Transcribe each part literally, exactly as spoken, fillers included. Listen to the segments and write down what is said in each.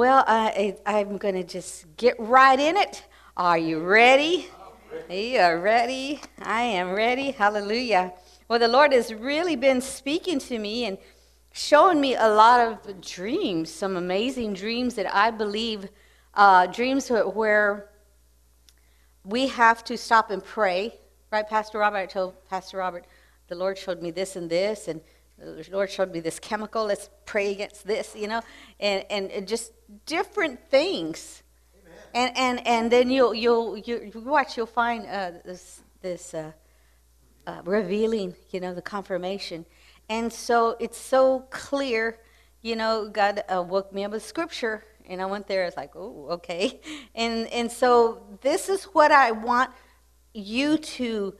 Well, I, I'm going to just get right in it. Are you ready? You are ready. I am ready. Hallelujah. Well, the Lord has really been speaking to me and showing me a lot of dreams, some amazing dreams that I believe, uh, dreams where we have to stop and pray. Right, Pastor Robert? I told Pastor Robert, the Lord showed me this and this, and the Lord showed me this chemical. Let's pray against this, you know, and, and, and just different things. Amen. And and and then you'll you'll you watch. You'll find uh, this this uh, uh, revealing, you know, the confirmation. And so it's so clear, you know. God uh, woke me up with scripture, and I went there. It's like, oh, okay. And and so this is what I want you to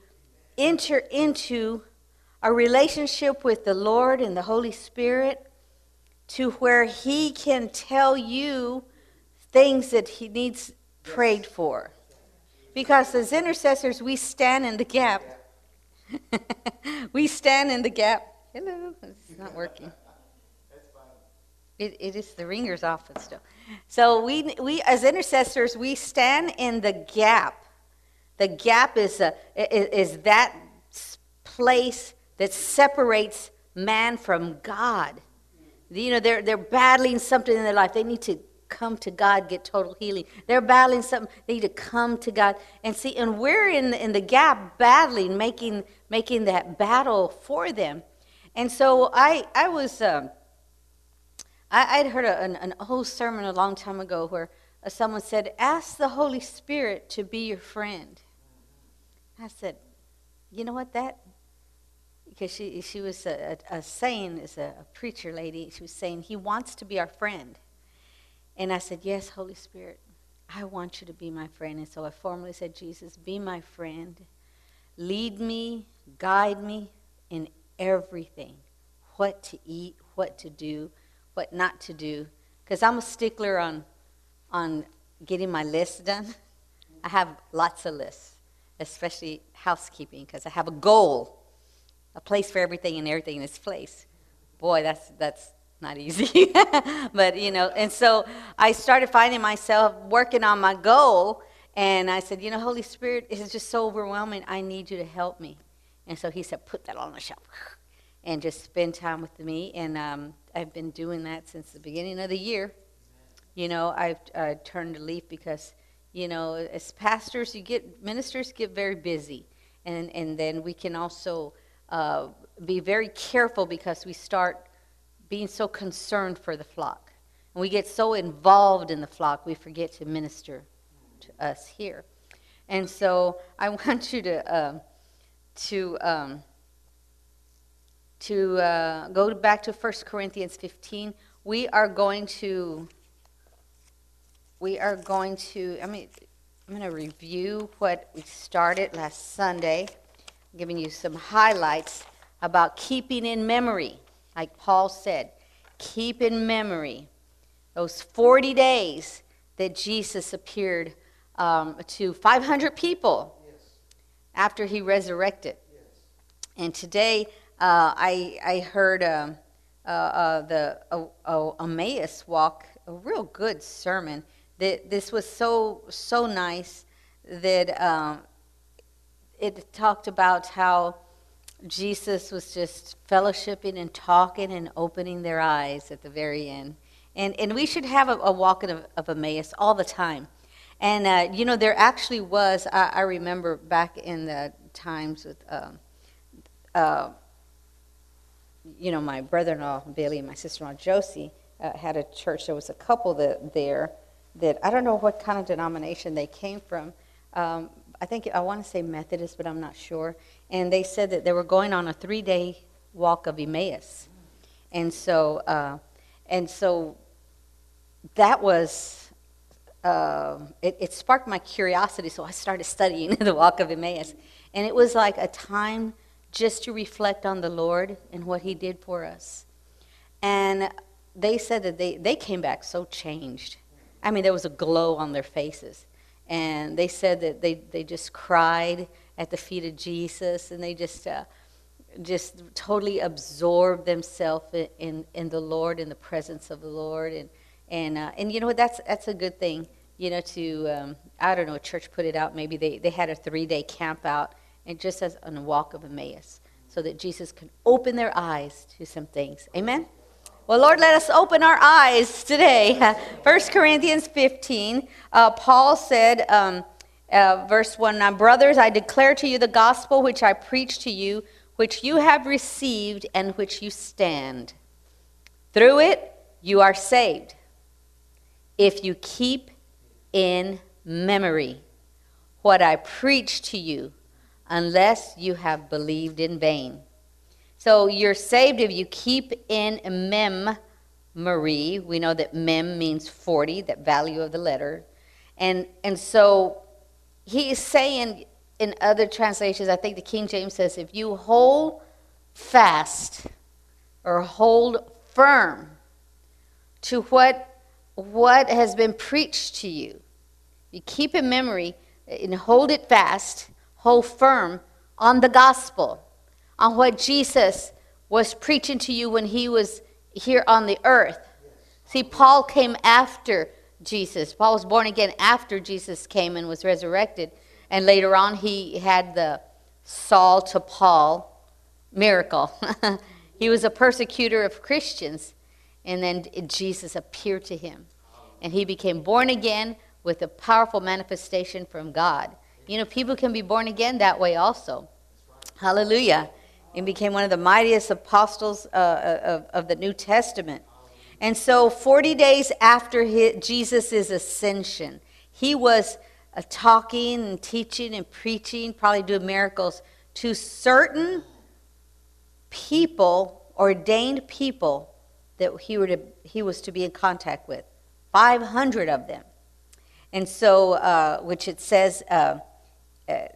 enter into. A relationship with the Lord and the Holy Spirit to where He can tell you things that He needs prayed for. Because as intercessors, we stand in the gap. We stand in the gap. Hello, it's not working. It, it is the ringer's off and stuff. So we, we as intercessors, we stand in the gap. The gap is, a, is, is that place that separates man from God. You know, they're, they're battling something in their life. They need to come to God, get total healing. They're battling something. They need to come to God. And see, and we're in, in the gap battling, making making that battle for them. And so I, I was, um, I, I'd heard a, an, an old sermon a long time ago where someone said, ask the Holy Spirit to be your friend. I said, you know what, that because she she was a, a, a saying, is a, a preacher lady, she was saying, He wants to be our friend. And I said, yes, Holy Spirit, I want you to be my friend. And so I formally said, Jesus, be my friend. Lead me, guide me in everything, what to eat, what to do, what not to do. Because I'm a stickler on, on getting my list done. I have lots of lists, especially housekeeping, because I have a goal. A place for everything and everything in its place. Boy, that's that's not easy. But, you know, and so I started finding myself working on my goal. And I said, you know, Holy Spirit, this is just so overwhelming. I need you to help me. And so He said, put that on the shelf and just spend time with me. And um, I've been doing that since the beginning of the year. You know, I've uh, turned a leaf because, you know, as pastors, you get, ministers get very busy. And, and then we can also... Uh, be very careful because we start being so concerned for the flock. And we get so involved in the flock, we forget to minister to us here. And so I want you to uh, to um, to uh, go back to First Corinthians fifteen. We are going to we are going to. I mean, I'm going to review what we started last Sunday. Giving you some highlights about keeping in memory, like Paul said, keep in memory those forty days that Jesus appeared um, to five hundred people. Yes. After He resurrected. Yes. And today uh, I, I heard um, uh, uh, the uh, uh, Emmaus walk, a real good sermon. That this was so so nice that. Um, It talked about how Jesus was just fellowshipping and talking and opening their eyes at the very end. And and we should have a, a walk of, of Emmaus all the time. And, uh, you know, there actually was, I, I remember back in the times with, um, uh, you know, my brother-in-law, Billy, and my sister-in-law, Josie, uh, had a church. There was a couple that, there that I don't know what kind of denomination they came from. Um, I think, I want to say Methodist, but I'm not sure. And they said that they were going on a three-day walk of Emmaus. And so uh, and so that was, uh, it, it sparked my curiosity, so I started studying the walk of Emmaus. And it was like a time just to reflect on the Lord and what He did for us. And they said that they, they came back so changed. I mean, there was a glow on their faces. And they said that they, they just cried at the feet of Jesus, and they just uh, just totally absorbed themselves in, in, in the Lord, in the presence of the Lord, and And uh, and you know, that's that's a good thing, you know, to, um, I don't know, a church put it out, maybe they, they had a three-day camp out, and just says on the walk of Emmaus, so that Jesus can open their eyes to some things. Amen? Well, Lord, let us open our eyes today. First Corinthians fifteen, uh, Paul said, um, uh, verse one, "Now, brothers, I declare to you the gospel which I preached to you, which you have received and which you stand. Through it you are saved, if you keep in memory what I preached to you, unless you have believed in vain." So you're saved if you keep in memory. We know that mem means forty, that value of the letter. And, and so he is saying, in other translations, I think the King James says, if you hold fast or hold firm to what what has been preached to you, you keep in memory and hold it fast, hold firm on the gospel, on what Jesus was preaching to you when he was here on the earth. See, Paul came after Jesus. Paul was born again after Jesus came and was resurrected. And later on, he had the Saul to Paul miracle. He was a persecutor of Christians. And then Jesus appeared to him. And he became born again with a powerful manifestation from God. You know, people can be born again that way also. Hallelujah. And became one of the mightiest apostles uh, of, of the New Testament. And so forty days after his, Jesus' ascension, he was uh, talking and teaching and preaching, probably doing miracles to certain people, ordained people, that he, were to, he was to be in contact with, five hundred of them. And so, uh, which it says uh,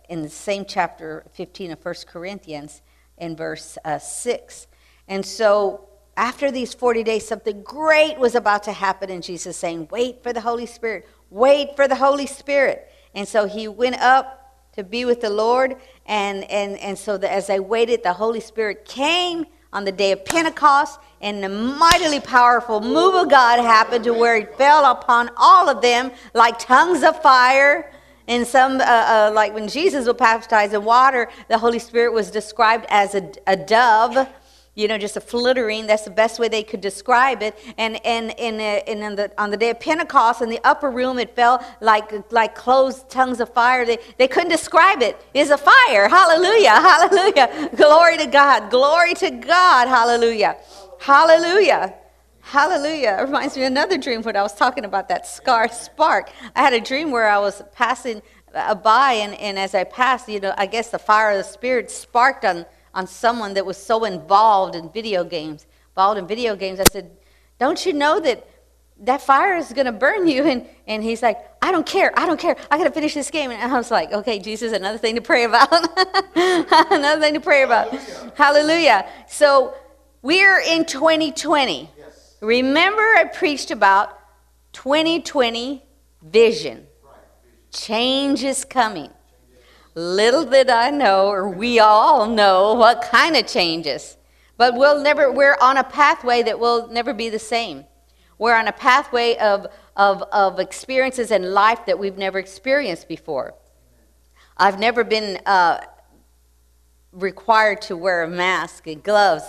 in the same chapter fifteen of First Corinthians in verse uh, six. And so, after these forty days, something great was about to happen, and Jesus saying, wait for the Holy Spirit, wait for the Holy Spirit. And so he went up to be with the Lord, and, and, and so the, as they waited, the Holy Spirit came on the day of Pentecost, and the mightily powerful move of God happened to where it fell upon all of them like tongues of fire. And some, uh, uh, like when Jesus was baptized in water, the Holy Spirit was described as a, a dove, you know, just a fluttering. That's the best way they could describe it. And and and, uh, and on, the, on the day of Pentecost, in the upper room, it fell like like closed tongues of fire. They they couldn't describe it. It's a fire. Hallelujah! Hallelujah! Glory to God! Glory to God! Hallelujah! Hallelujah! Hallelujah! It reminds me of another dream when I was talking about that scar spark. I had a dream where I was passing by, and, and as I passed, you know, I guess the fire of the Spirit sparked on. on someone that was so involved in video games, involved in video games. I said, don't you know that that fire is going to burn you? And, and he's like, I don't care, I don't care, I got to finish this game. And I was like, okay, Jesus, another thing to pray about. Another thing to pray about. Hallelujah. Hallelujah. So we're in twenty twenty. Yes. Remember I preached about twenty twenty vision. Right. Vision. Change is coming. Little did I know, or we all know, what kind of changes. But we'll never, we're on a pathway that will never be the same. We're on a pathway of, of, of experiences in life that we've never experienced before. I've never been uh, required to wear a mask and gloves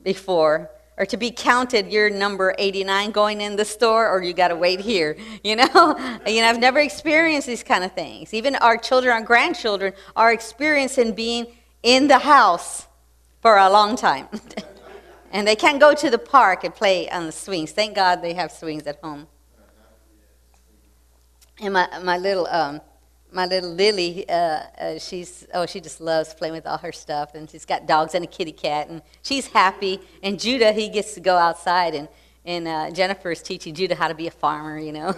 before, or to be counted your number eighty-nine going in the store, or you got to wait here, you know? You know, I've never experienced these kind of things. Even our children, our grandchildren are experiencing being in the house for a long time. And they can't go to the park and play on the swings. Thank God they have swings at home. And my, my little um, my little Lily, uh, uh, she's, oh, she just loves playing with all her stuff. And she's got dogs and a kitty cat, and she's happy. And Judah, he gets to go outside, and, and uh, Jennifer's teaching Judah how to be a farmer, you know.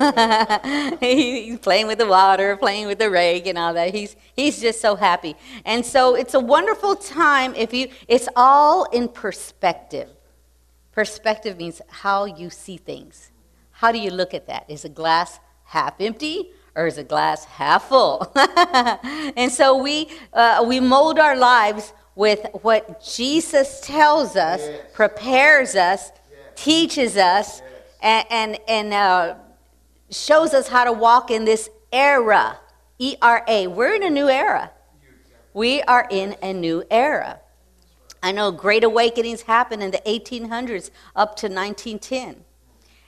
he, he's playing with the water, playing with the rake and all that. He's, he's just so happy. And so it's a wonderful time if you, it's all in perspective. Perspective means how you see things. How do you look at that? Is a glass half empty, or is a glass half full? And so we uh, we mold our lives with what Jesus tells us, yes, prepares us, yes, teaches us, yes, and, and, and uh, shows us how to walk in this era, E R A. We're in a new era. We are in a new era. I know great awakenings happened in the eighteen hundreds up to nineteen ten.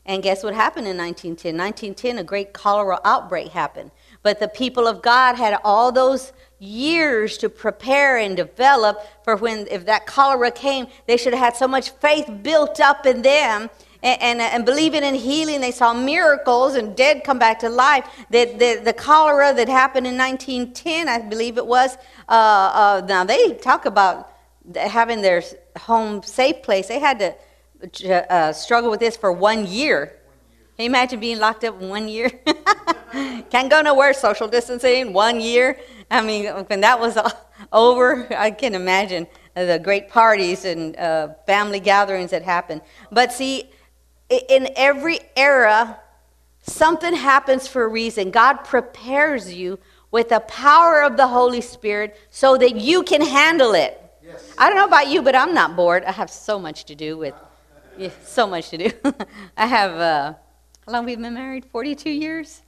And guess what happened in nineteen ten? nineteen ten, a great cholera outbreak happened. But the people of God had all those years to prepare and develop for when, if that cholera came, they should have had so much faith built up in them and, and, and believing in healing. They saw miracles and dead come back to life. The, the, the cholera that happened in nineteen ten, I believe it was, uh, uh, now they talk about having their home safe place. They had to uh, struggle with this for one year. Can you imagine being locked up in one year? Can't go nowhere, social distancing, one year. I mean, when that was over, I can imagine the great parties and uh, family gatherings that happened. But see, in every era, something happens for a reason. God prepares you with the power of the Holy Spirit so that you can handle it. Yes. I don't know about you, but I'm not bored. I have so much to do with, yeah, so much to do. I have... Uh, How long have we been married? forty-two years?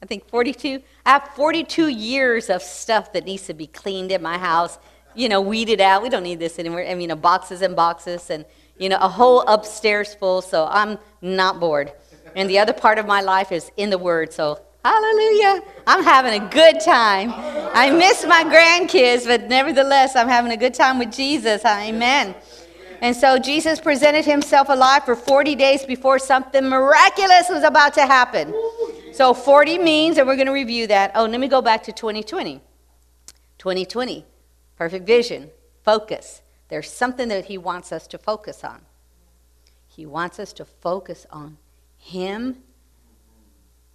I think forty-two. I have forty-two years of stuff that needs to be cleaned in my house, you know, weeded out. We don't need this anymore. I mean, you know, boxes and boxes and, you know, a whole upstairs full. So I'm not bored. And the other part of my life is in the Word. So hallelujah. I'm having a good time. I miss my grandkids, but nevertheless, I'm having a good time with Jesus. Amen. And so Jesus presented himself alive for forty days before something miraculous was about to happen. So forty means, and we're going to review that. Oh, let me go back to twenty twenty. twenty twenty, perfect vision, focus. There's something that he wants us to focus on. He wants us to focus on him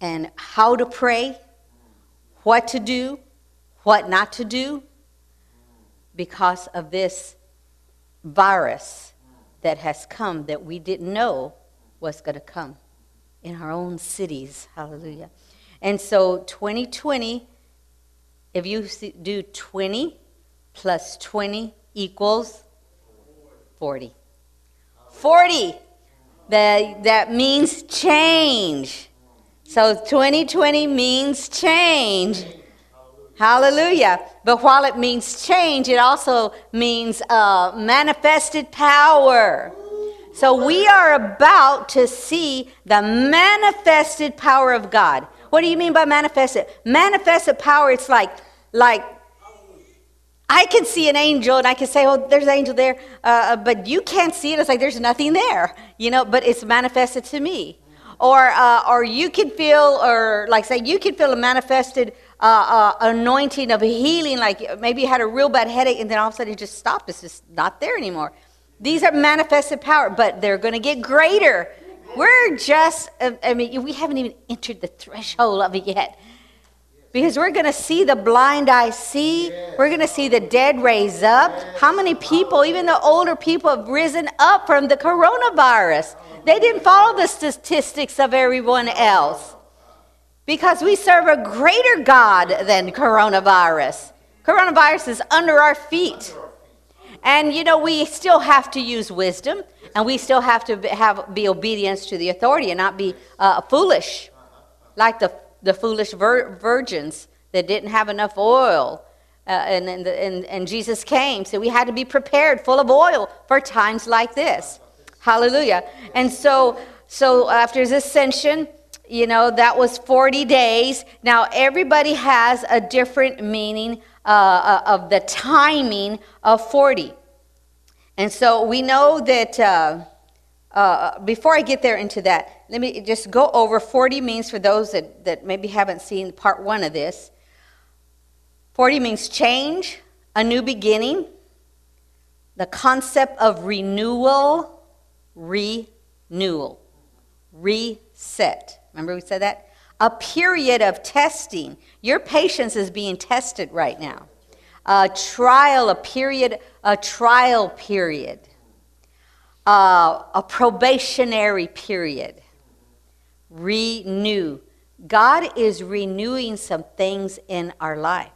and how to pray, what to do, what not to do because of this virus that has come that we didn't know was going to come in our own cities. Hallelujah. And so twenty twenty, if you do twenty plus twenty equals forty. forty. That, that means change. So twenty twenty means change. Hallelujah. But while it means change, it also means uh, manifested power. So we are about to see the manifested power of God. What do you mean by manifested? Manifested power, it's like, like I can see an angel and I can say, oh, there's an angel there. Uh, but you can't see it. It's like there's nothing there, you know, but it's manifested to me. Or, uh, or you can feel, or like say, you can feel a manifested Uh, uh, anointing of healing, like maybe you had a real bad headache and then all of a sudden it just stopped. It's just not there anymore. These are manifested power, but they're going to get greater. We're just, uh, I mean, we haven't even entered the threshold of it yet because we're going to see the blind eye see. We're going to see the dead raise up. How many people, even the older people, have risen up from the coronavirus? They didn't follow the statistics of everyone else. Because we serve a greater God than coronavirus. Coronavirus is under our feet. And, you know, we still have to use wisdom. And we still have to be, have, be obedience to the authority and not be uh, foolish. Like the, the foolish vir- virgins that didn't have enough oil. Uh, and, and, and, and Jesus came. So we had to be prepared, full of oil, for times like this. Hallelujah. And so, so after his ascension... You know, that was forty days. Now, everybody has a different meaning uh, of the timing of forty. And so we know that, uh, uh, before I get there into that, let me just go over forty means for those that, that maybe haven't seen part one of this. forty means change, a new beginning, the concept of renewal, renewal, reset. Remember we said that? A period of testing. Your patience is being tested right now. A trial, a period, a trial period. Uh, a probationary period. Renew. God is renewing some things in our life.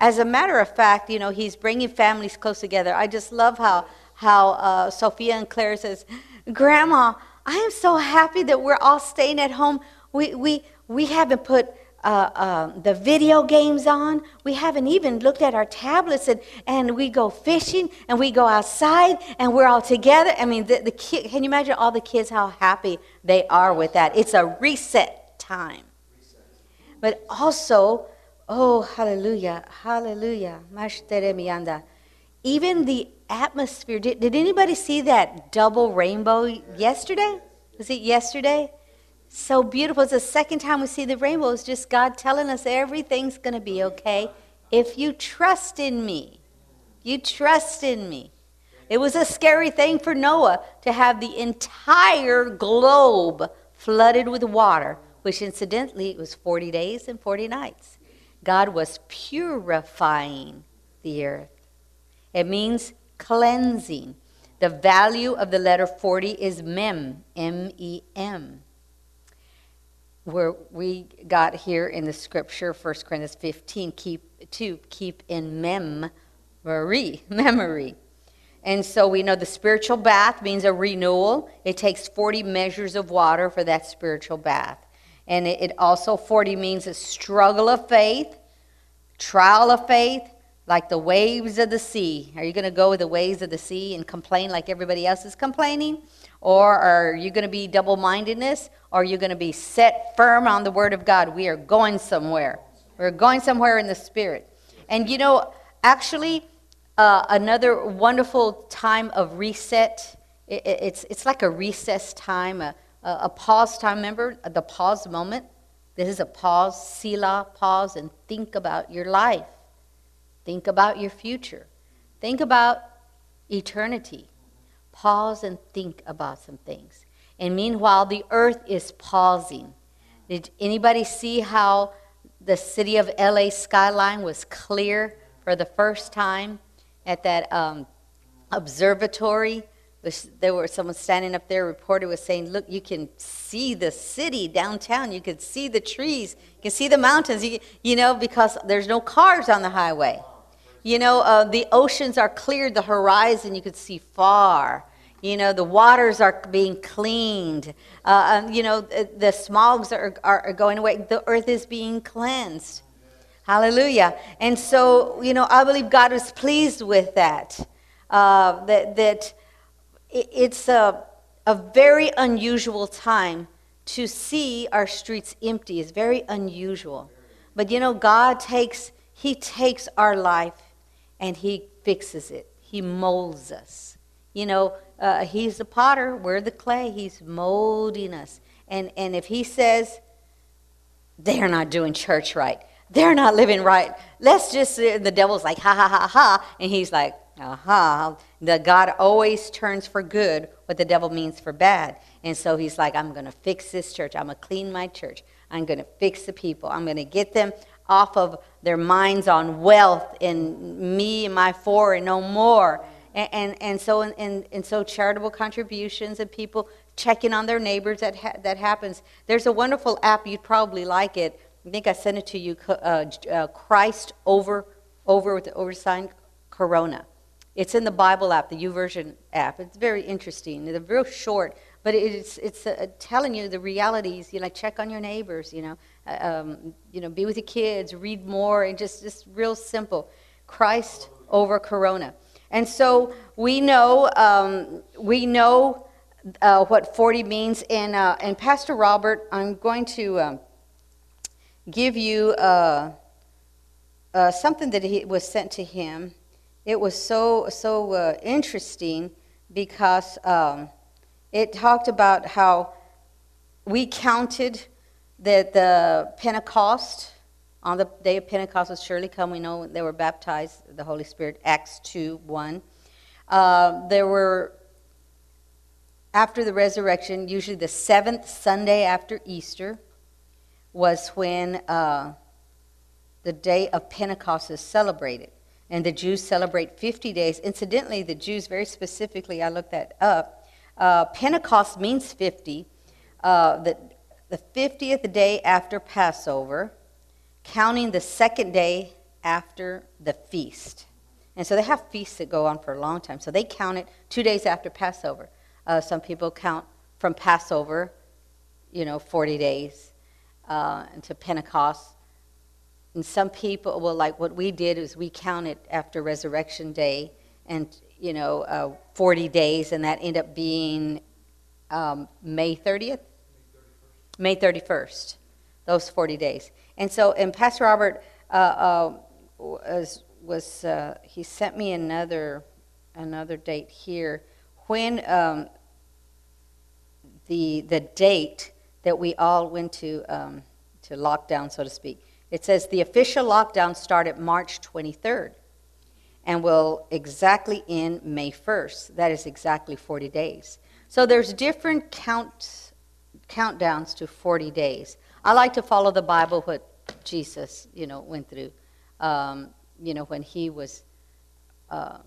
As a matter of fact, you know, he's bringing families close together. I just love how, how uh, Sophia and Claire says, Grandma, I am so happy that we're all staying at home. We, we, we haven't put uh, uh, the video games on. We haven't even looked at our tablets, and, and we go fishing, and we go outside, and we're all together. I mean, the, the kid, can you imagine all the kids, how happy they are with that? It's a reset time. But also, oh, hallelujah, hallelujah, even the atmosphere. Did, did anybody see that double rainbow yesterday? Was it yesterday? So beautiful. It's the second time we see the rainbow. It's just God telling us everything's going to be okay if you trust in me. You trust in me. It was a scary thing for Noah to have the entire globe flooded with water, which incidentally it was forty days and forty nights. God was purifying the earth. It means cleansing. The value of the letter forty is mem, M E M. Where we got here in the scripture, First Corinthians fifteen, keep, to keep in memory, memory. And so we know the spiritual bath means a renewal. It takes forty measures of water for that spiritual bath. And it, it also, forty means a struggle of faith, trial of faith, like the waves of the sea. Are you going to go with the waves of the sea and complain like everybody else is complaining? Or are you going to be double-mindedness? Or are you going to be set firm on the Word of God? We are going somewhere. We're going somewhere in the Spirit. And you know, actually, uh, another wonderful time of reset. It, it, it's, it's like a recess time, a, a, a pause time. Remember the pause moment? This is a pause, Selah, pause, and think about your life. Think about your future. Think about eternity. Pause and think about some things. And meanwhile, the earth is pausing. Did anybody see how the city of L A skyline was clear for the first time at that um, observatory? There were someone standing up there, a reporter was saying, look, you can see the city downtown. You can see the trees. You can see the mountains, you, you know, because there's no cars on the highway. You know, uh, the oceans are cleared, the horizon you could see far. You know, the waters are being cleaned. Uh, um, you know, the, the smogs are, are going away. The earth is being cleansed. Hallelujah. And so, you know, I believe God was pleased with that. Uh, that, that it's a, a very unusual time to see our streets empty. It's very unusual. But, you know, God takes, he takes our life. And he fixes it. He molds us. You know, uh, he's the potter. We're the clay. He's molding us. And, and if he says, they're not doing church right. They're not living right. Let's just, the devil's like, ha, ha, ha, ha. And he's like, aha. The God always turns for good what the devil means for bad. And so he's like, I'm going to fix this church. I'm going to clean my church. I'm going to fix the people. I'm going to get them off of their minds on wealth and me and my four and no more. And, and, and so and, and so charitable contributions and people checking on their neighbors, that, ha that happens. There's a wonderful app. You'd probably like it. I think I sent it to you, uh, uh, Christ over, over with the over sign, Corona. It's in the Bible app, the YouVersion app. It's very interesting. They're real short. But it's, it's uh, telling you the realities, you know, check on your neighbors, you know, um, you know, be with your kids, read more, and just, just real simple. Christ over Corona. And so we know, um, we know uh, what forty means. And, uh, and Pastor Robert, I'm going to um, give you uh, uh, something that he, was sent to him. It was so, so uh, interesting because... Um, it talked about how we counted that the Pentecost, on the day of Pentecost was surely come. We know they were baptized, the Holy Spirit, Acts two, one. Uh, there were, after the resurrection, usually the seventh Sunday after Easter was when uh, the day of Pentecost is celebrated. And the Jews celebrate fifty days. Incidentally, the Jews, very specifically, I looked that up, Uh, Pentecost means fifty. Uh, the, the fiftieth day after Passover, counting the second day after the feast. And so they have feasts that go on for a long time. So they count it two days after Passover. Uh, some people count from Passover, you know, forty days, uh, to Pentecost. And some people, well, like what we did is we counted after Resurrection Day and, you know, uh, forty days, and that ended up being um, May thirtieth? May thirty-first. May thirty-first, those forty days. And so, and Pastor Robert uh, uh, was, was uh, he sent me another, another date here. When um, the, the date that we all went to, um, to lockdown, so to speak, it says the official lockdown started March twenty-third and will exactly end May first. That is exactly forty days. So there's different count, countdowns to forty days. I like to follow the Bible, what Jesus, you know, went through, um, you know, when he was uh,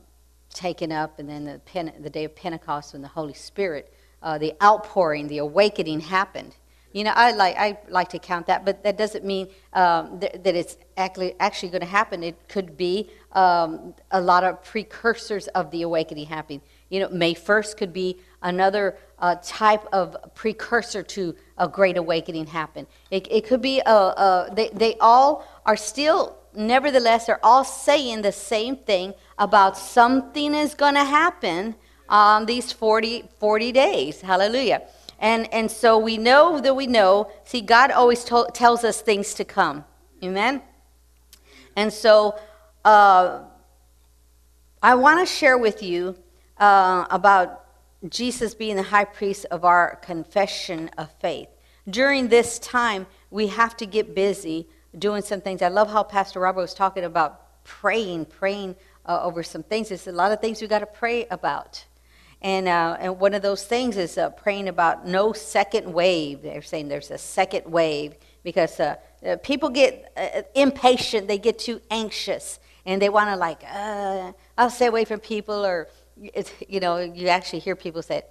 taken up, and then the, Pen the day of Pentecost when the Holy Spirit, uh, the outpouring, the awakening happened. You know, I like, I like to count that, but that doesn't mean um, th that it's actually, actually going to happen. It could be um, a lot of precursors of the awakening happening. You know, May first could be another uh, type of precursor to a great awakening happen. It, it could be, a, a, they, they all are still, nevertheless, are all saying the same thing about something is going to happen on these forty days. Hallelujah. And, and so we know that we know. See, God always to tells us things to come. Amen? And so uh, I want to share with you uh, about Jesus being the high priest of our confession of faith. During this time, we have to get busy doing some things. I love how Pastor Robert was talking about praying, praying uh, over some things. There's a lot of things we got to pray about. And, uh, and one of those things is uh, praying about no second wave. They're saying there's a second wave because uh, people get uh, impatient. They get too anxious. And they want to like, uh, I'll stay away from people. Or, it's, you know, you actually hear people say,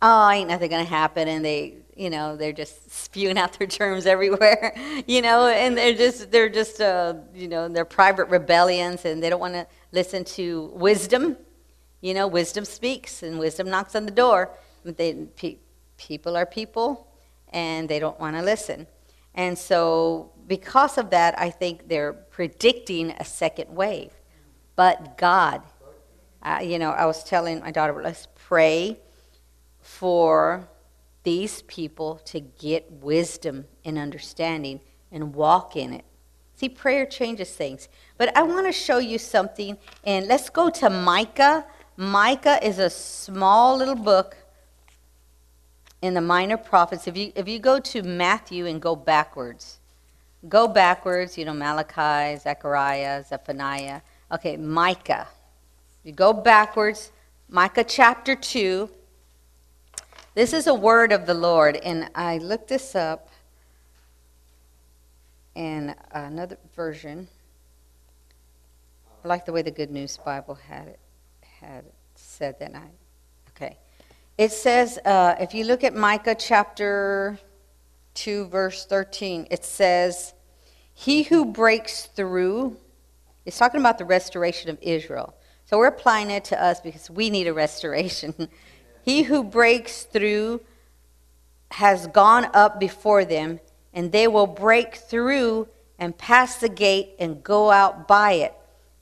oh, ain't nothing going to happen. And they, you know, they're just spewing out their germs everywhere, you know. And they're just, they're just uh, you know, they're private rebellions. And they don't want to listen to wisdom. You know, wisdom speaks, and wisdom knocks on the door. They, pe people are people, and they don't want to listen. And so because of that, I think they're predicting a second wave. But God, uh, you know, I was telling my daughter, let's pray for these people to get wisdom and understanding and walk in it. See, prayer changes things. But I want to show you something, and let's go to Micah. Micah is a small little book in the minor prophets. If you, if you go to Matthew and go backwards, go backwards, you know, Malachi, Zechariah, Zephaniah. Okay, Micah. You go backwards, Micah chapter two. This is a word of the Lord, and I looked this up in another version. I like the way the Good News Bible had it. had said that night. Okay. It says, uh, if you look at Micah chapter two, verse thirteen, it says, he who breaks through, it's talking about the restoration of Israel. So we're applying it to us because we need a restoration. He who breaks through has gone up before them, and they will break through and pass the gate and go out by it.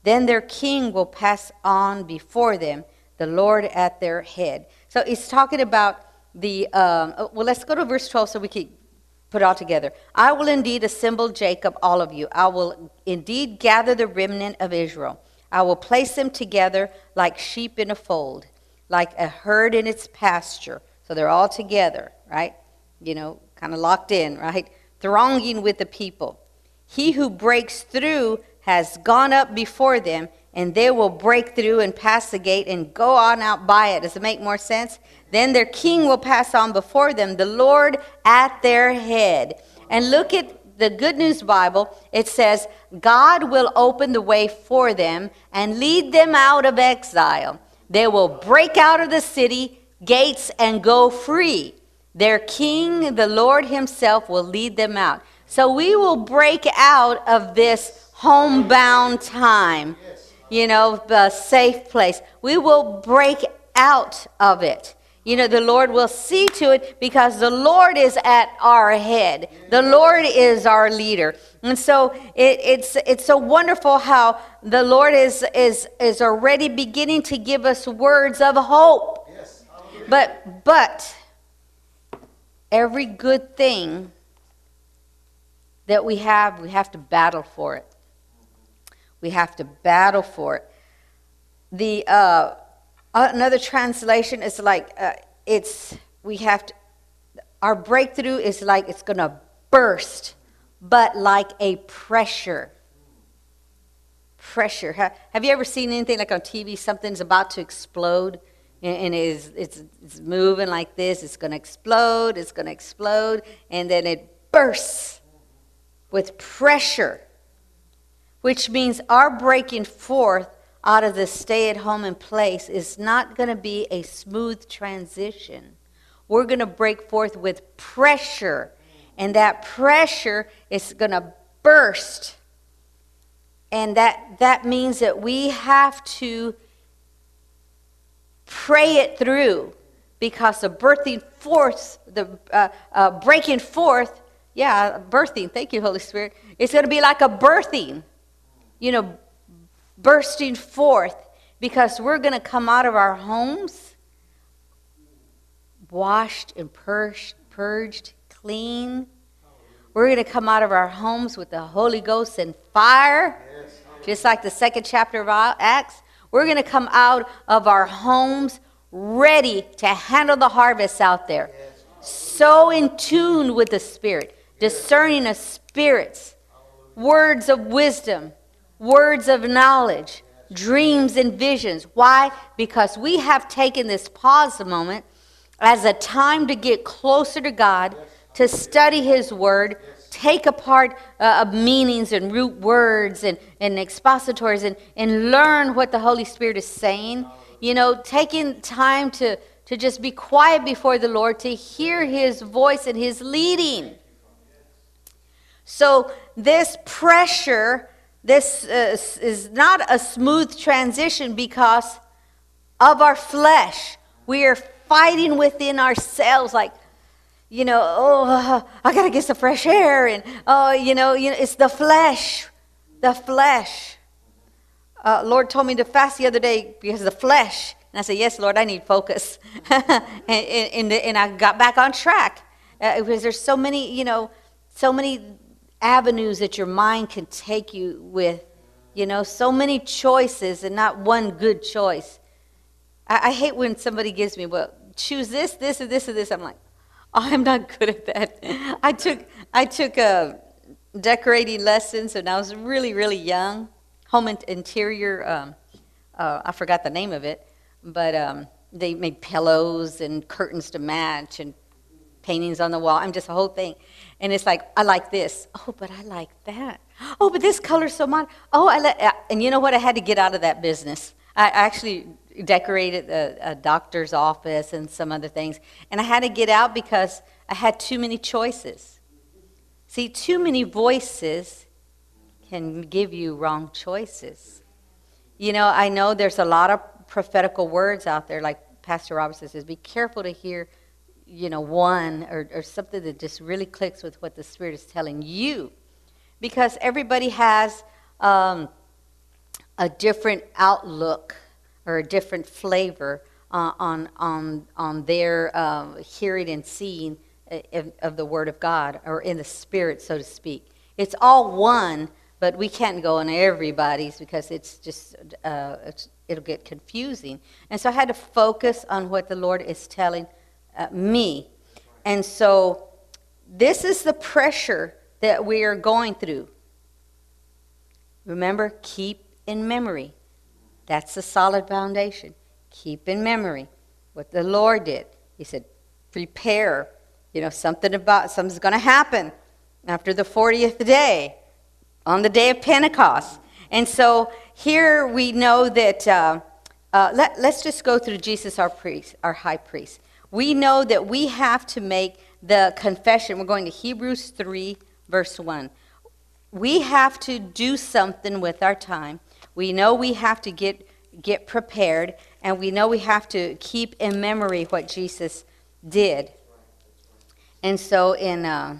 Then their king will pass on before them, the Lord at their head. So it's talking about the, um, well, let's go to verse twelve so we can put it all together. I will indeed assemble Jacob, all of you. I will indeed gather the remnant of Israel. I will place them together like sheep in a fold, like a herd in its pasture. So they're all together, right? You know, kind of locked in, right? Thronging with the people. He who breaks through has gone up before them, and they will break through and pass the gate and go on out by it. Does it make more sense? Then their king will pass on before them, the Lord at their head. And look at the Good News Bible. It says, God will open the way for them and lead them out of exile. They will break out of the city gates and go free. Their king, the Lord himself, will lead them out. So we will break out of this homebound time, you know, the safe place. We will break out of it. You know, the Lord will see to it because the Lord is at our head. The Lord is our leader. And so it, it's it's so wonderful how the Lord is is is already beginning to give us words of hope. Yes. But but every good thing that we have, we have to battle for it. We have to battle for it. The uh, another translation is like uh, it's we have to. Our breakthrough is like it's going to burst, but like a pressure. Pressure. Have, have you ever seen anything like on T V? Something's about to explode, and, and it's, it's it's moving like this. It's going to explode. It's going to explode, and then it bursts with pressure, which means our breaking forth out of the stay-at-home in place is not going to be a smooth transition. We're going to break forth with pressure, and that pressure is going to burst. And that, that means that we have to pray it through, because the birthing forth, the uh, uh, breaking forth, yeah, birthing, thank you, Holy Spirit, it's going to be like a birthing, you know, bursting forth, because we're going to come out of our homes washed and purged, purged clean. We're going to come out of our homes with the Holy Ghost and fire, yes, just like the second chapter of Acts. We're going to come out of our homes ready to handle the harvest out there. Yes. So in tune with the Spirit, yes, discerning of spirits, words of wisdom, words of knowledge, dreams and visions. Why? Because we have taken this pause moment as a time to get closer to God, to study His Word, take apart uh, meanings and root words and, and expositors and, and learn what the Holy Spirit is saying. You know, taking time to, to just be quiet before the Lord, to hear His voice and His leading. So this pressure... This uh, is not a smooth transition because of our flesh. We are fighting within ourselves, like, you know, oh, I gotta get some fresh air, and oh, you know, you know, it's the flesh, the flesh. Uh, Lord told me to fast the other day because of the flesh, and I said, yes, Lord, I need focus, and, and and I got back on track uh, because there's so many, you know, so many avenues that your mind can take you with, you know, so many choices and not one good choice. I, I hate when somebody gives me, well, choose this, this, or this, or this. I'm like, oh, I'm not good at that. I took I took uh, decorating lessons when I was really, really young. Home and interior, um, uh, I forgot the name of it, but um, they made pillows and curtains to match and paintings on the wall. I'm just a whole thing. And it's like, I like this. Oh, but I like that. Oh, but this color's so modern. Oh, I like, and you know what? I had to get out of that business. I actually decorated a, a doctor's office and some other things. And I had to get out because I had too many choices. See, too many voices can give you wrong choices. You know, I know there's a lot of prophetical words out there. Like Pastor Robert says, be careful to hear, you know, one or, or something that just really clicks with what the Spirit is telling you, because everybody has um, a different outlook or a different flavor uh, on on on their um, hearing and seeing of, of the Word of God, or in the Spirit, so to speak. It's all one, but we can't go on everybody's because it's just uh, it's, it'll get confusing. And so I had to focus on what the Lord is telling Uh, me. And so this is the pressure that we are going through. Remember, keep in memory. That's a solid foundation. Keep in memory what the Lord did. He said, prepare. You know, something about, something's going to happen after the fortieth day, on the day of Pentecost. And so here we know that, uh, uh, let, let's just go through Jesus, our priest, our high priest. We know that we have to make the confession. We're going to Hebrews three, verse one. We have to do something with our time. We know we have to get get prepared. And we know we have to keep in memory what Jesus did. And so in, uh,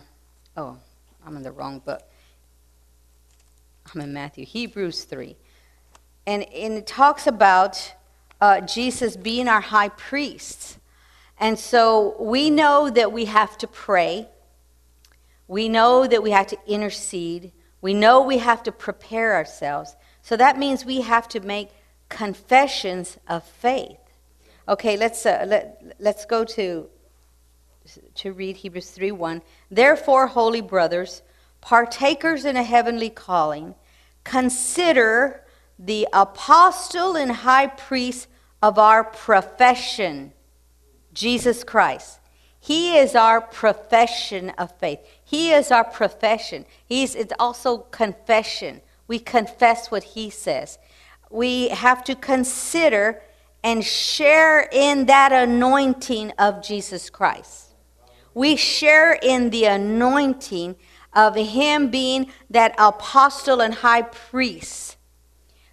oh, I'm in the wrong book. I'm in Matthew, Hebrews three. And, and it talks about uh, Jesus being our high priest. And so we know that we have to pray. We know that we have to intercede. We know we have to prepare ourselves. So that means we have to make confessions of faith. Okay, let's uh, let let's go to to read Hebrews three one. Therefore, holy brothers, partakers in a heavenly calling, consider the apostle and high priest of our profession, Jesus Christ. He is our profession of faith. He is our profession. He's, it's also confession. We confess what he says. We have to consider and share in that anointing of Jesus Christ. We share in the anointing of him being that apostle and high priest.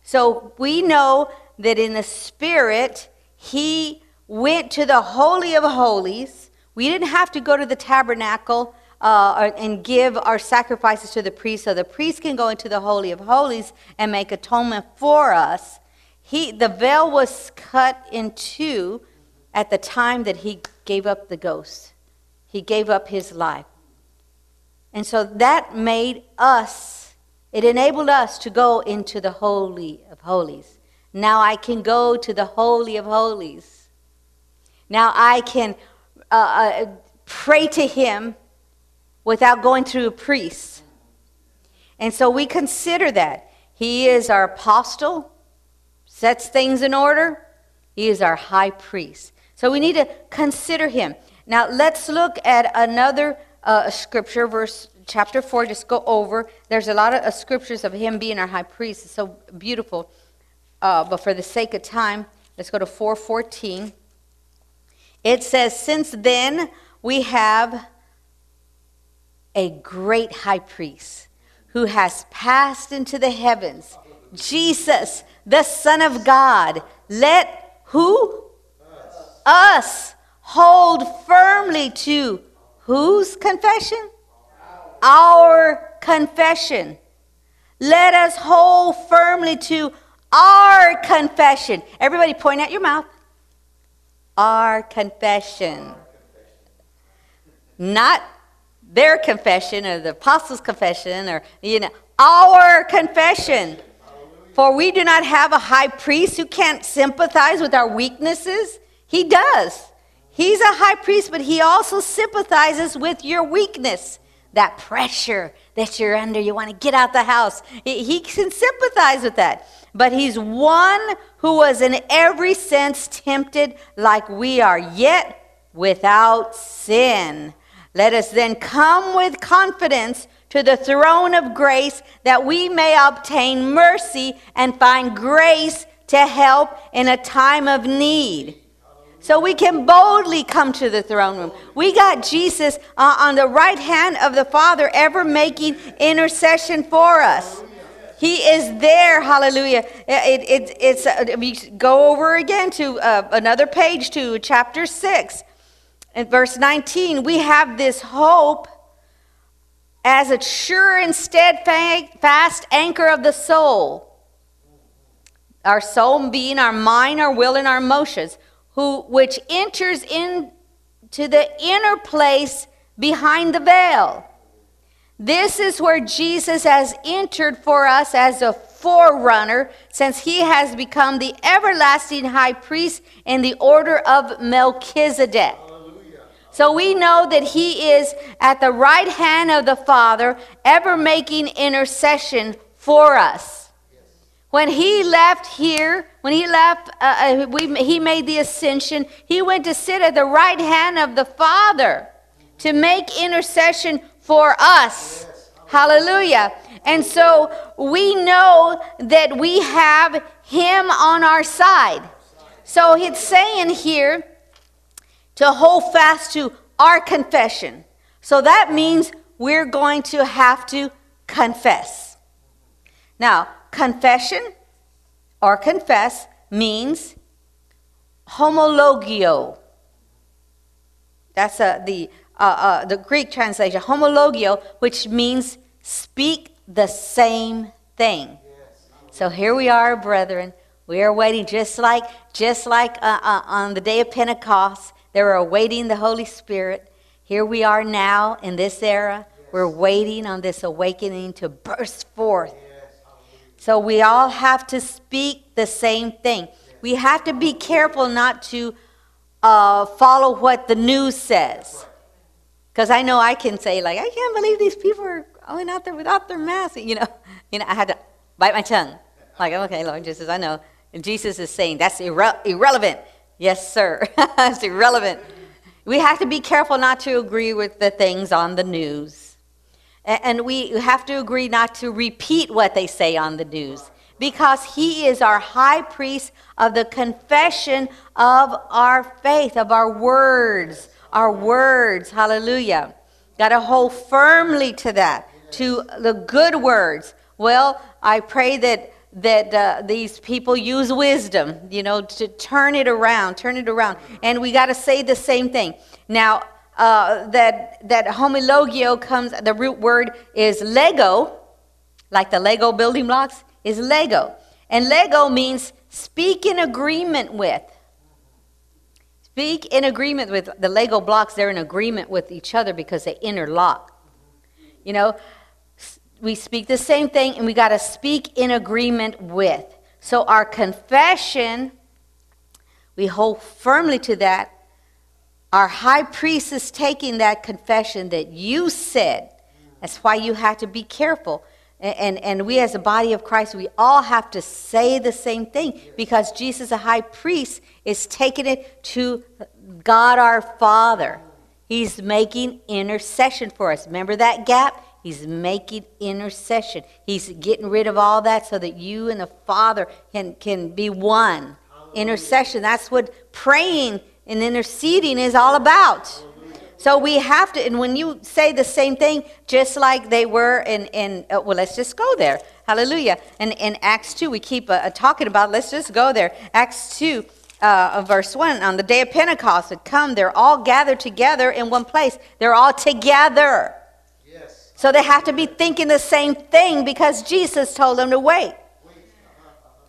So we know that in the spirit, he went to the Holy of Holies. We didn't have to go to the tabernacle uh, and give our sacrifices to the priest, so the priest can go into the Holy of Holies and make atonement for us. He, the veil was cut in two at the time that he gave up the ghost. He gave up his life. And so that made us, it enabled us to go into the Holy of Holies. Now I can go to the Holy of Holies. Now I can uh, uh, pray to him without going through a priest. And so we consider that. He is our apostle, sets things in order. He is our high priest. So we need to consider him. Now let's look at another uh, scripture, verse chapter four. Just go over. There's a lot of uh, scriptures of him being our high priest. It's so beautiful. Uh, but for the sake of time, let's go to four fourteen. It says, since then we have a great high priest who has passed into the heavens, Jesus, the Son of God. Let who? Us. Us hold firmly to whose confession? Our confession. Let us hold firmly to our confession. Everybody point out your mouth. Our confession, not their confession or the apostles' confession, or you know, our confession. For we do not have a high priest who can't sympathize with our weaknesses. He does. He's a high priest, but he also sympathizes with your weakness, that pressure that you're under. You want to get out the house. He can sympathize with that. But he's one who was in every sense tempted like we are, yet without sin. Let us then come with confidence to the throne of grace that we may obtain mercy and find grace to help in a time of need. So we can boldly come to the throne room. We got Jesus uh, on the right hand of the Father, ever making intercession for us. He is there, hallelujah. It, it, it's, uh, we go over again to uh, another page, to chapter six. In verse nineteen, we have this hope as a sure and steadfast anchor of the soul. Our soul being our mind, our will, and our emotions, who which enters into the inner place behind the veil. This is where Jesus has entered for us as a forerunner, since he has become the everlasting high priest in the order of Melchizedek. Hallelujah. So we know that he is at the right hand of the Father, ever making intercession for us. Yes. When he left here, when he left, uh, we, he made the ascension, he went to sit at the right hand of the Father to make intercession for us. Hallelujah. And so we know that we have him on our side. So it's saying here to hold fast to our confession. So that means we're going to have to confess. Now, confession or confess means homologio. That's uh, the uh, uh, the Greek translation, homologio, which means speak the same thing. Yes. So here we are, brethren. We are waiting, just like just like uh, uh, on the day of Pentecost, they were awaiting the Holy Spirit. Here we are now in this era. Yes. We're waiting on this awakening to burst forth. Yes. So we all have to speak the same thing. We have to be careful not to uh, follow what the news says. Because I know I can say, like, I can't believe these people are going out there without their mask. You know, you know, I had to bite my tongue. Like, okay, Lord Jesus, I know. And Jesus is saying, that's irre- irrelevant. Yes, sir. It's irrelevant. We have to be careful not to agree with the things on the news. And we have to agree not to repeat what they say on the news. Because he is our high priest of the confession of our faith, of our words, our words. Hallelujah. Got to hold firmly to that, to the good words. Well, I pray that that uh, these people use wisdom, you know, to turn it around, turn it around. And we got to say the same thing. Now, uh, that that homologio comes, the root word is Lego, like the Lego building blocks. Is Lego. And Lego means speak in agreement with. Speak in agreement with the Lego blocks. They're in agreement with each other because they interlock. You know, we speak the same thing and we got to speak in agreement with. So our confession, we hold firmly to that. Our high priest is taking that confession that you said. That's why you have to be careful. And, and we as a body of Christ, we all have to say the same thing because Jesus, the high priest, is taking it to God our Father. He's making intercession for us. Remember that gap? He's making intercession. He's getting rid of all that so that you and the Father can, can be one. Intercession, that's what praying and interceding is all about. So we have to, and when you say the same thing, just like they were in, in uh, well, let's just go there. Hallelujah. And in Acts two, we keep uh, talking about, let's just go there. Acts two, uh, verse one, on the day of Pentecost had come, they're all gathered together in one place. They're all together. Yes. So they have to be thinking the same thing because Jesus told them to wait.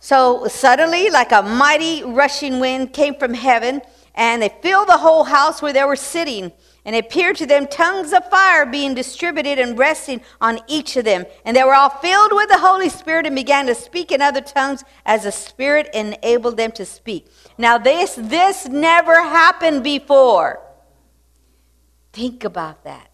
So suddenly, like a mighty rushing wind came from heaven, and they filled the whole house where they were sitting. And it appeared to them tongues of fire being distributed and resting on each of them. And they were all filled with the Holy Spirit and began to speak in other tongues as the Spirit enabled them to speak. Now this, this never happened before. Think about that.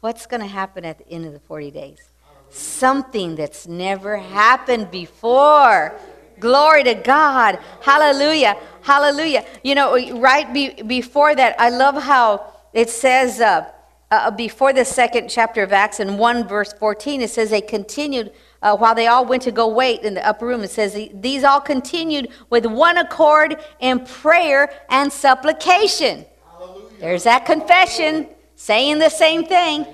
What's going to happen at the end of the forty days? Something that's never happened before. Glory to God. Hallelujah. Hallelujah. You know, right be, before that, I love how it says uh, uh, before the second chapter of Acts in one verse fourteen, it says they continued uh, while they all went to go wait in the upper room. It says these all continued with one accord in prayer and supplication. Hallelujah. There's that confession saying the same thing.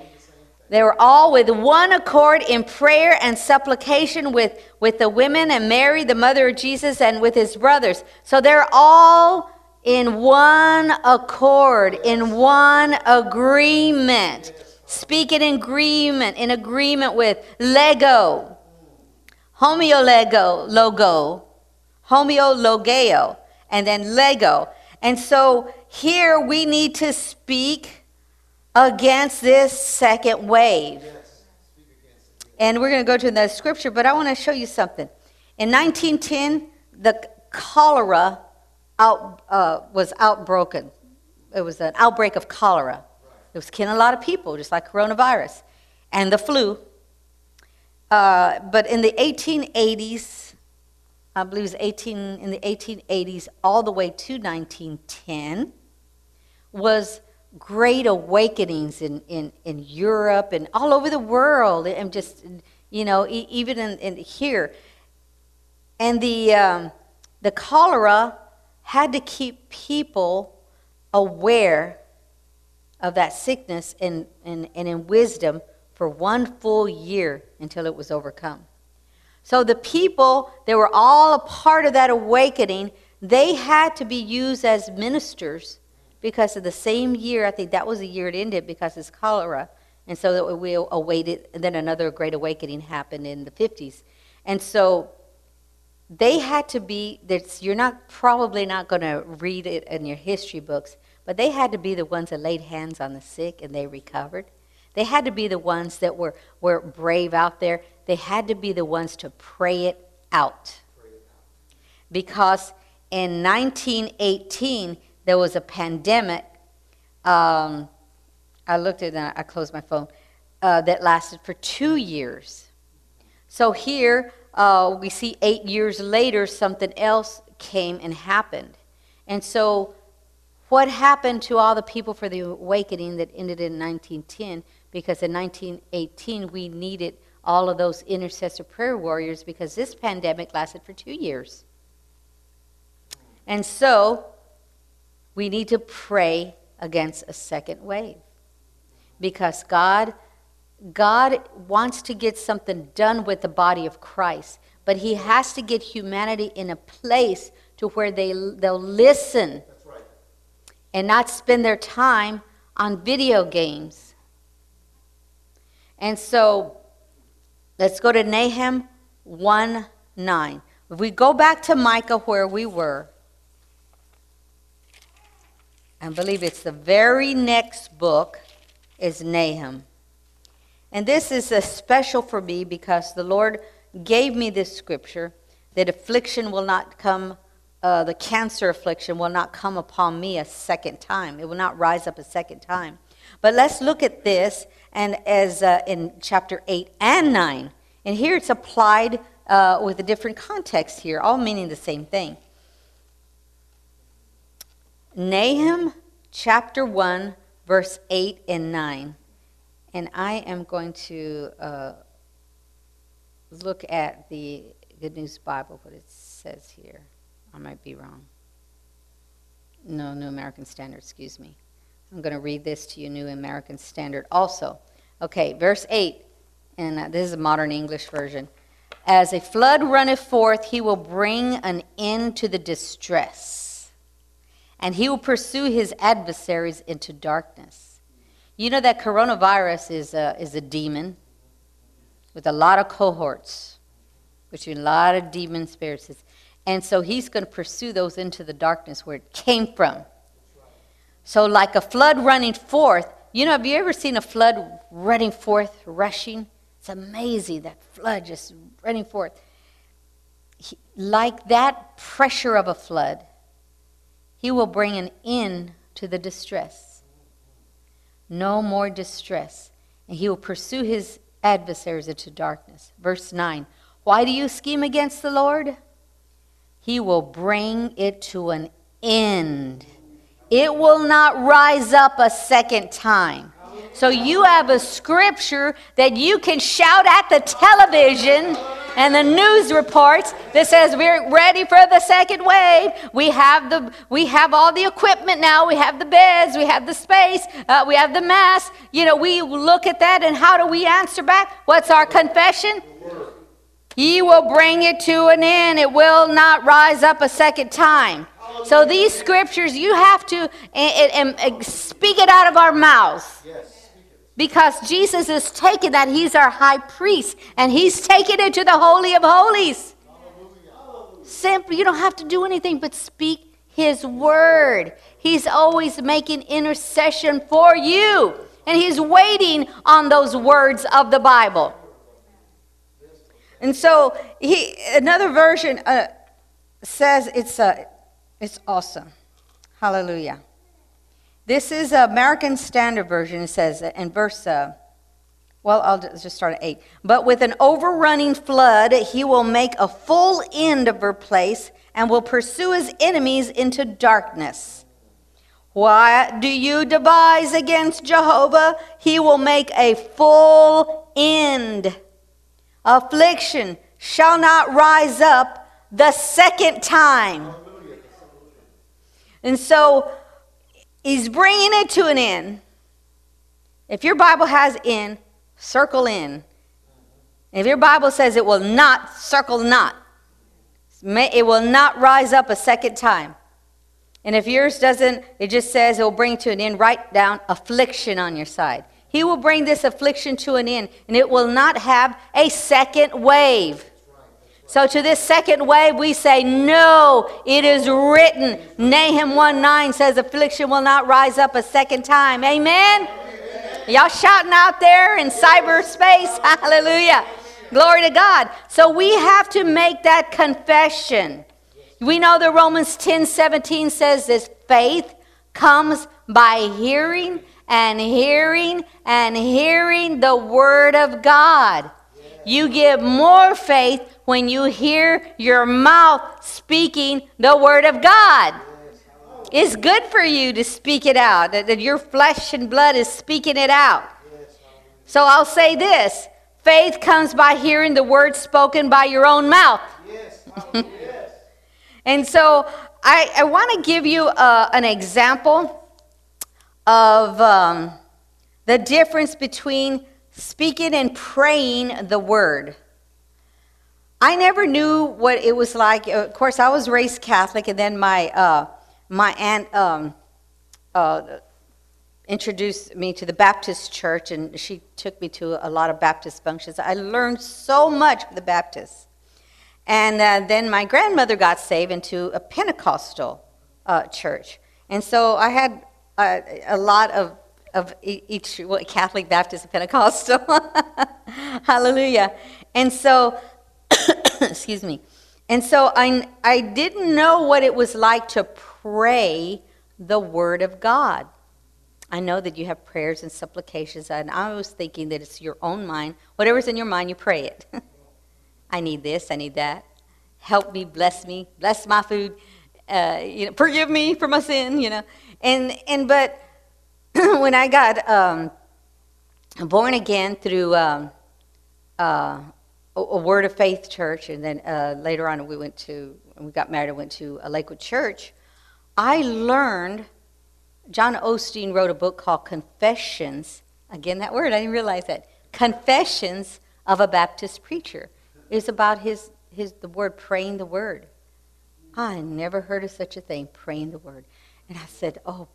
They were all with one accord in prayer and supplication with, with the women and Mary, the mother of Jesus, and with his brothers. So they're all in one accord, in one agreement, speaking in agreement, in agreement with Lego, homologio, logo, homologio, and then Lego. And so here we need to speak against this second wave. And we're going to go to another scripture, but I want to show you something. In nineteen ten, the cholera out uh, was outbroken. It was an outbreak of cholera. It was killing a lot of people, just like coronavirus and the flu. Uh, but in the eighteen eighties, I believe it was eighteen in the eighteen eighties, all the way to nineteen ten, was great awakenings in, in, in Europe and all over the world, and just, you know, e- even in, in here. And the um, the cholera had to keep people aware of that sickness and, and, and in wisdom for one full year until it was overcome. So the people, they were all a part of that awakening. They had to be used as ministers because of the same year, I think that was the year it ended because it's cholera. And so that we awaited, and then another great awakening happened in the fifties. And so they had to be, that's, you're not probably not going to read it in your history books, but they had to be the ones that laid hands on the sick and they recovered. They had to be the ones that were, were brave out there. They had to be the ones to pray it out. Pray it out. Because in nineteen eighteen, there was a pandemic. Um, I looked at it and I closed my phone. Uh, that lasted for two years. So here, uh, we see eight years later, something else came and happened. And so what happened to all the people for the awakening that ended in nineteen ten? Because in nineteen eighteen, we needed all of those intercessor prayer warriors because this pandemic lasted for two years. And so we need to pray against a second wave. Because God, God wants to get something done with the body of Christ, but he has to get humanity in a place to where they, they'll listen. That's right. And not spend their time on video games. And so let's go to Nahum one nine. If we go back to Micah where we were, I believe it's the very next book. Is Nahum. And this is a special for me because the Lord gave me this scripture that affliction will not come, uh, the cancer affliction will not come upon me a second time. It will not rise up a second time. But let's look at this and as uh, in chapter eight and nine. And here it's applied uh, with a different context here, all meaning the same thing. Nahum chapter one, verse eight and nine. And I am going to uh, look at the Good News Bible, what it says here. I might be wrong. No, New American Standard, excuse me. I'm going to read this to you, New American Standard also. Okay, verse eight, and uh, this is a modern English version. As a flood runneth forth, he will bring an end to the distress. And he will pursue his adversaries into darkness. You know that coronavirus is a, is a demon with a lot of cohorts, which is a lot of demon spirits. And so he's going to pursue those into the darkness where it came from. So like a flood running forth, you know, have you ever seen a flood running forth, rushing? It's amazing, that flood just running forth. He, like that pressure of a flood, he will bring an end to the distress. No more distress. And he will pursue his adversaries into darkness. Verse nine. Why do you scheme against the Lord? He will bring it to an end. It will not rise up a second time. So you have a scripture that you can shout at the television and the news reports that says we're ready for the second wave. We have the we have all the equipment now. We have the beds. We have the space. Uh, we have the masks. You know, we look at that and how do we answer back? What's our confession? He will bring it to an end. It will not rise up a second time. So these scriptures, you have to and, and, and speak it out of our mouths. Yes. Because Jesus is taking that. He's our high priest. And he's taking it to the Holy of Holies. Simply, you don't have to do anything but speak his word. He's always making intercession for you. And he's waiting on those words of the Bible. And so, he another version uh, says it's, uh, it's awesome. Hallelujah. This is American Standard Version. It says in verse, uh, well, I'll just start at eight. But with an overrunning flood, he will make a full end of her place and will pursue his enemies into darkness. Why do you devise against Jehovah? He will make a full end. Affliction shall not rise up the second time. And so, he's bringing it to an end. If your Bible has "in," circle "in." If your Bible says it will not, circle "not." May, it will not rise up a second time. And if yours doesn't, it just says it will bring to an end, write down affliction on your side. He will bring this affliction to an end, and it will not have a second wave. That's right, that's right. So to this second wave, we say, no, it is written. Nahum one nine says affliction will not rise up a second time. Amen? Amen. Y'all shouting out there in cyberspace. Hallelujah. Glory to God. So we have to make that confession. We know that Romans ten seventeen says this, faith comes by hearing and hearing and hearing the word of God. Yeah. You get more faith when you hear your mouth speaking the word of God. Yes. It's good for you to speak it out, that your flesh and blood is speaking it out. Yes. So I'll say this, faith comes by hearing the word spoken by your own mouth. Yes. And so I, I want to give you uh, an example of um, the difference between speaking and praying the word. I never knew what it was like. Of course, I was raised Catholic, and then my uh, my aunt um, uh, introduced me to the Baptist church, and she took me to a lot of Baptist functions. I learned so much from the Baptists. And uh, then my grandmother got saved into a Pentecostal uh, church. And so I had uh, a lot of, of each, well, Catholic, Baptist, and Pentecostal. Hallelujah. And so, excuse me. And so I, I didn't know what it was like to pray the Word of God. I know that you have prayers and supplications, and I was thinking that it's your own mind. Whatever's in your mind, you pray it. I need this, I need that. Help me, bless me, bless my food. Uh, you know, forgive me for my sin, you know. And and but when I got um, born again through um, uh, a, a Word of Faith church, and then uh, later on we went to, when we got married, I went to a Lakewood church. I learned, John Osteen wrote a book called Confessions. Again, that word, I didn't realize that. Confessions of a Baptist Preacher. It's about his, his the word, praying the word. I never heard of such a thing, praying the word. And I said, oh,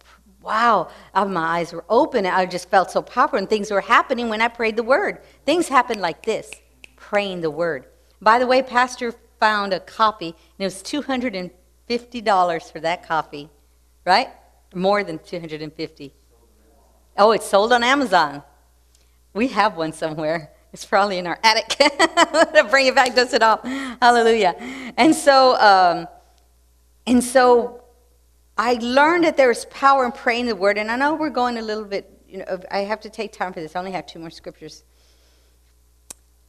wow. My eyes were open. I just felt so powerful, and things were happening when I prayed the word. Things happened like this, praying the word. By the way, Pastor found a copy, and it was two hundred fifty dollars for that copy, right? More than two hundred fifty dollars. Oh, it's sold on Amazon. We have one somewhere. It's probably in our attic. Bring it back to us at all. Hallelujah. And so, um, and so I learned that there is power in praying the word. And I know we're going a little bit, you know, I have to take time for this. I only have two more scriptures.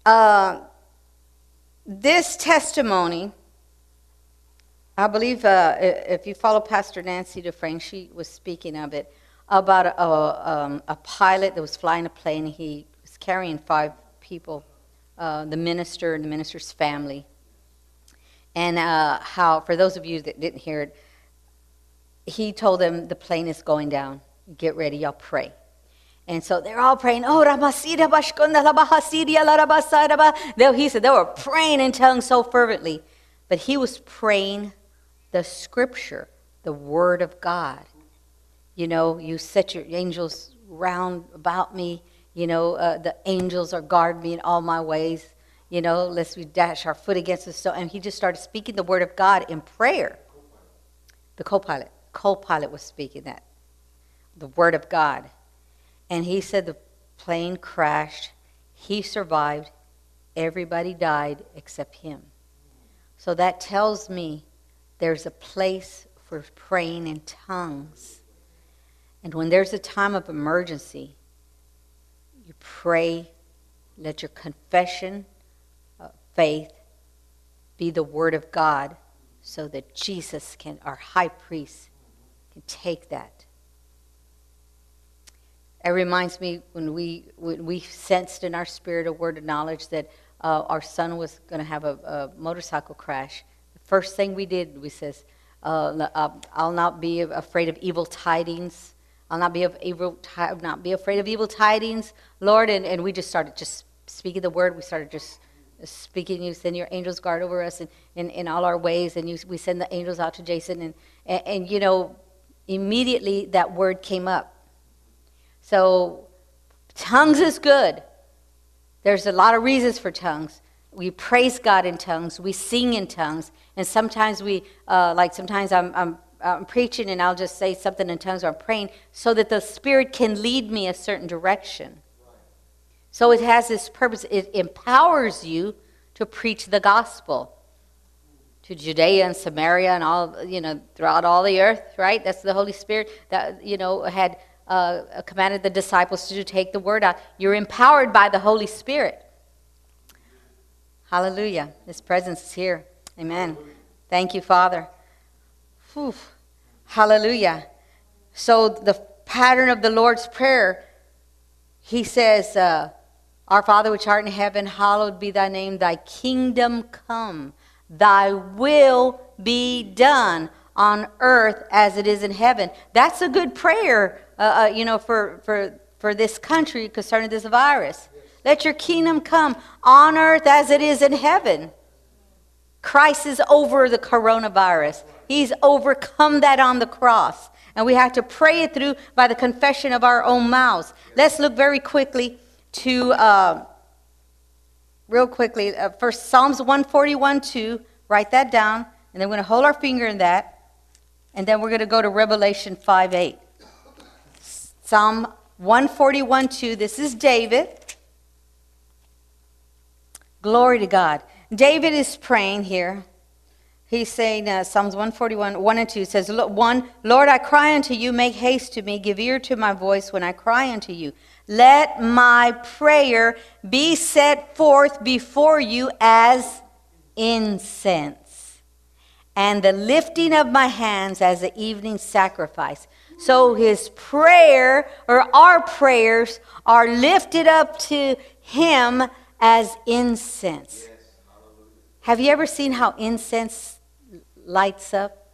Uh, this testimony, I believe uh, if you follow Pastor Nancy Dufresne, she was speaking of it, about a, a, um, a pilot that was flying a plane. He was carrying five people, uh, the minister and the minister's family, and uh, how, for those of you that didn't hear it, he told them, the plane is going down, get ready, y'all pray. And so they're all praying. Oh, he said they were praying in tongues so fervently, but he was praying the scripture, the word of God. You know, you set your angels round about me. You know, uh, the angels are guarding me in all my ways, you know, lest we dash our foot against the stone. And he just started speaking the word of God in prayer. The co-pilot. Co-pilot was speaking that, the word of God. And he said the plane crashed. He survived. Everybody died except him. So that tells me there's a place for praying in tongues. And when there's a time of emergency, you pray, let your confession of faith be the word of God, so that Jesus can, our high priest, can take that. It reminds me when we when we sensed in our spirit a word of knowledge that uh, our son was going to have a, a motorcycle crash. The first thing we did, we says, uh, I'll not be afraid of evil tidings. I'll not be, of evil, not be afraid of evil tidings, Lord. And, and we just started just speaking the word. We started just speaking, you send your angels guard over us in, in, in all our ways, and you, we send the angels out to Jason, and, and, and, you know, immediately that word came up. So tongues is good. There's a lot of reasons for tongues. We praise God in tongues. We sing in tongues. And sometimes we, uh, like sometimes I'm, I'm, I'm preaching and I'll just say something in tongues or I'm praying so that the Spirit can lead me a certain direction. Right. So it has this purpose. It empowers you to preach the gospel to Judea and Samaria and all, you know, throughout all the earth, right? That's the Holy Spirit that, you know, had uh, commanded the disciples to take the word out. You're empowered by the Holy Spirit. Hallelujah. His presence is here. Amen. Thank you, Father. Whew. Hallelujah. So the pattern of the Lord's Prayer, he says, uh, Our Father which art in heaven, hallowed be thy name. Thy kingdom come. Thy will be done on earth as it is in heaven. That's a good prayer, uh, uh, you know, for, for, for this country concerning this virus. Let your kingdom come on earth as it is in heaven. Christ is over the coronavirus. He's overcome that on the cross. And we have to pray it through by the confession of our own mouths. Let's look very quickly to, uh, real quickly, uh, first Psalms one forty-one two. Write that down. And then we're going to hold our finger in that. And then we're going to go to Revelation five eight. Psalm one forty-one two. This is David. Glory to God. David is praying here. He's saying, uh, Psalms one forty-one, one and two says, one, Lord, I cry unto you, make haste to me, give ear to my voice when I cry unto you. Let my prayer be set forth before you as incense, and the lifting of my hands as the evening sacrifice. So his prayer, or our prayers, are lifted up to him as incense. Yes, have you ever seen how incense lights up?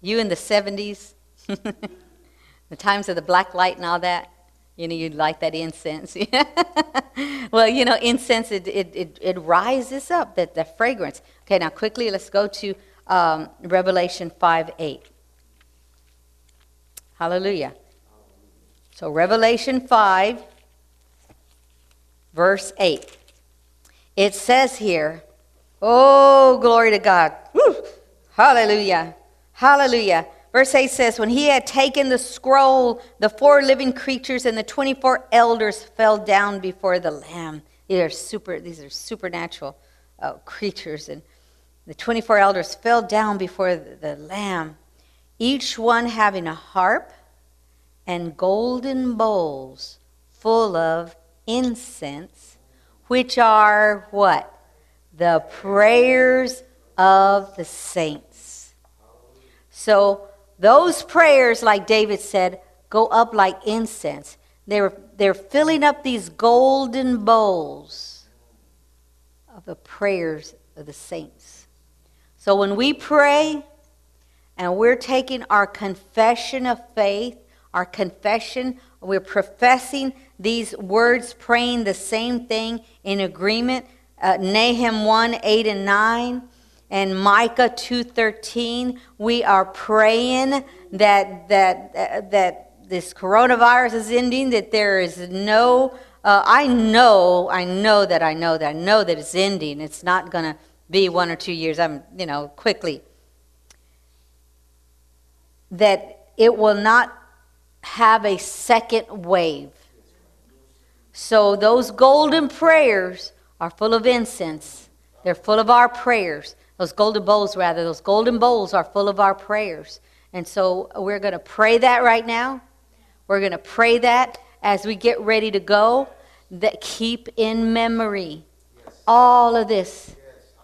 You in the seventies, the times of the black light and all that, you know, you'd light that incense. Well, you know, incense, it, it, it, it rises up, that the fragrance. Okay, now quickly, let's go to um, Revelation five eight. Hallelujah. So Revelation five. Verse eight, it says here, oh, glory to God. Woo. Hallelujah. Hallelujah. Verse eight says, when he had taken the scroll, the four living creatures and the twenty-four elders fell down before the Lamb. These are, super, these are supernatural uh, creatures. And the twenty-four elders fell down before the, the Lamb, each one having a harp and golden bowls full of incense, which are what? The prayers of the saints. So those prayers, like David said, go up like incense. They're, they're filling up these golden bowls of the prayers of the saints. So when we pray and we're taking our confession of faith, our confession, we're professing these words, praying the same thing in agreement. Uh, Nahum one, eight and nine and Micah two thirteen. We are praying that, that, uh, that this coronavirus is ending, that there is no, uh, I know, I know that I know that I know that it's ending. It's not going to be one or two years. I'm, you know, quickly. That it will not have a second wave. So those golden prayers are full of incense. They're full of our prayers. Those golden bowls, rather. Those golden bowls are full of our prayers. And so we're going to pray that right now. We're going to pray that as we get ready to go. That keep in memory all of this.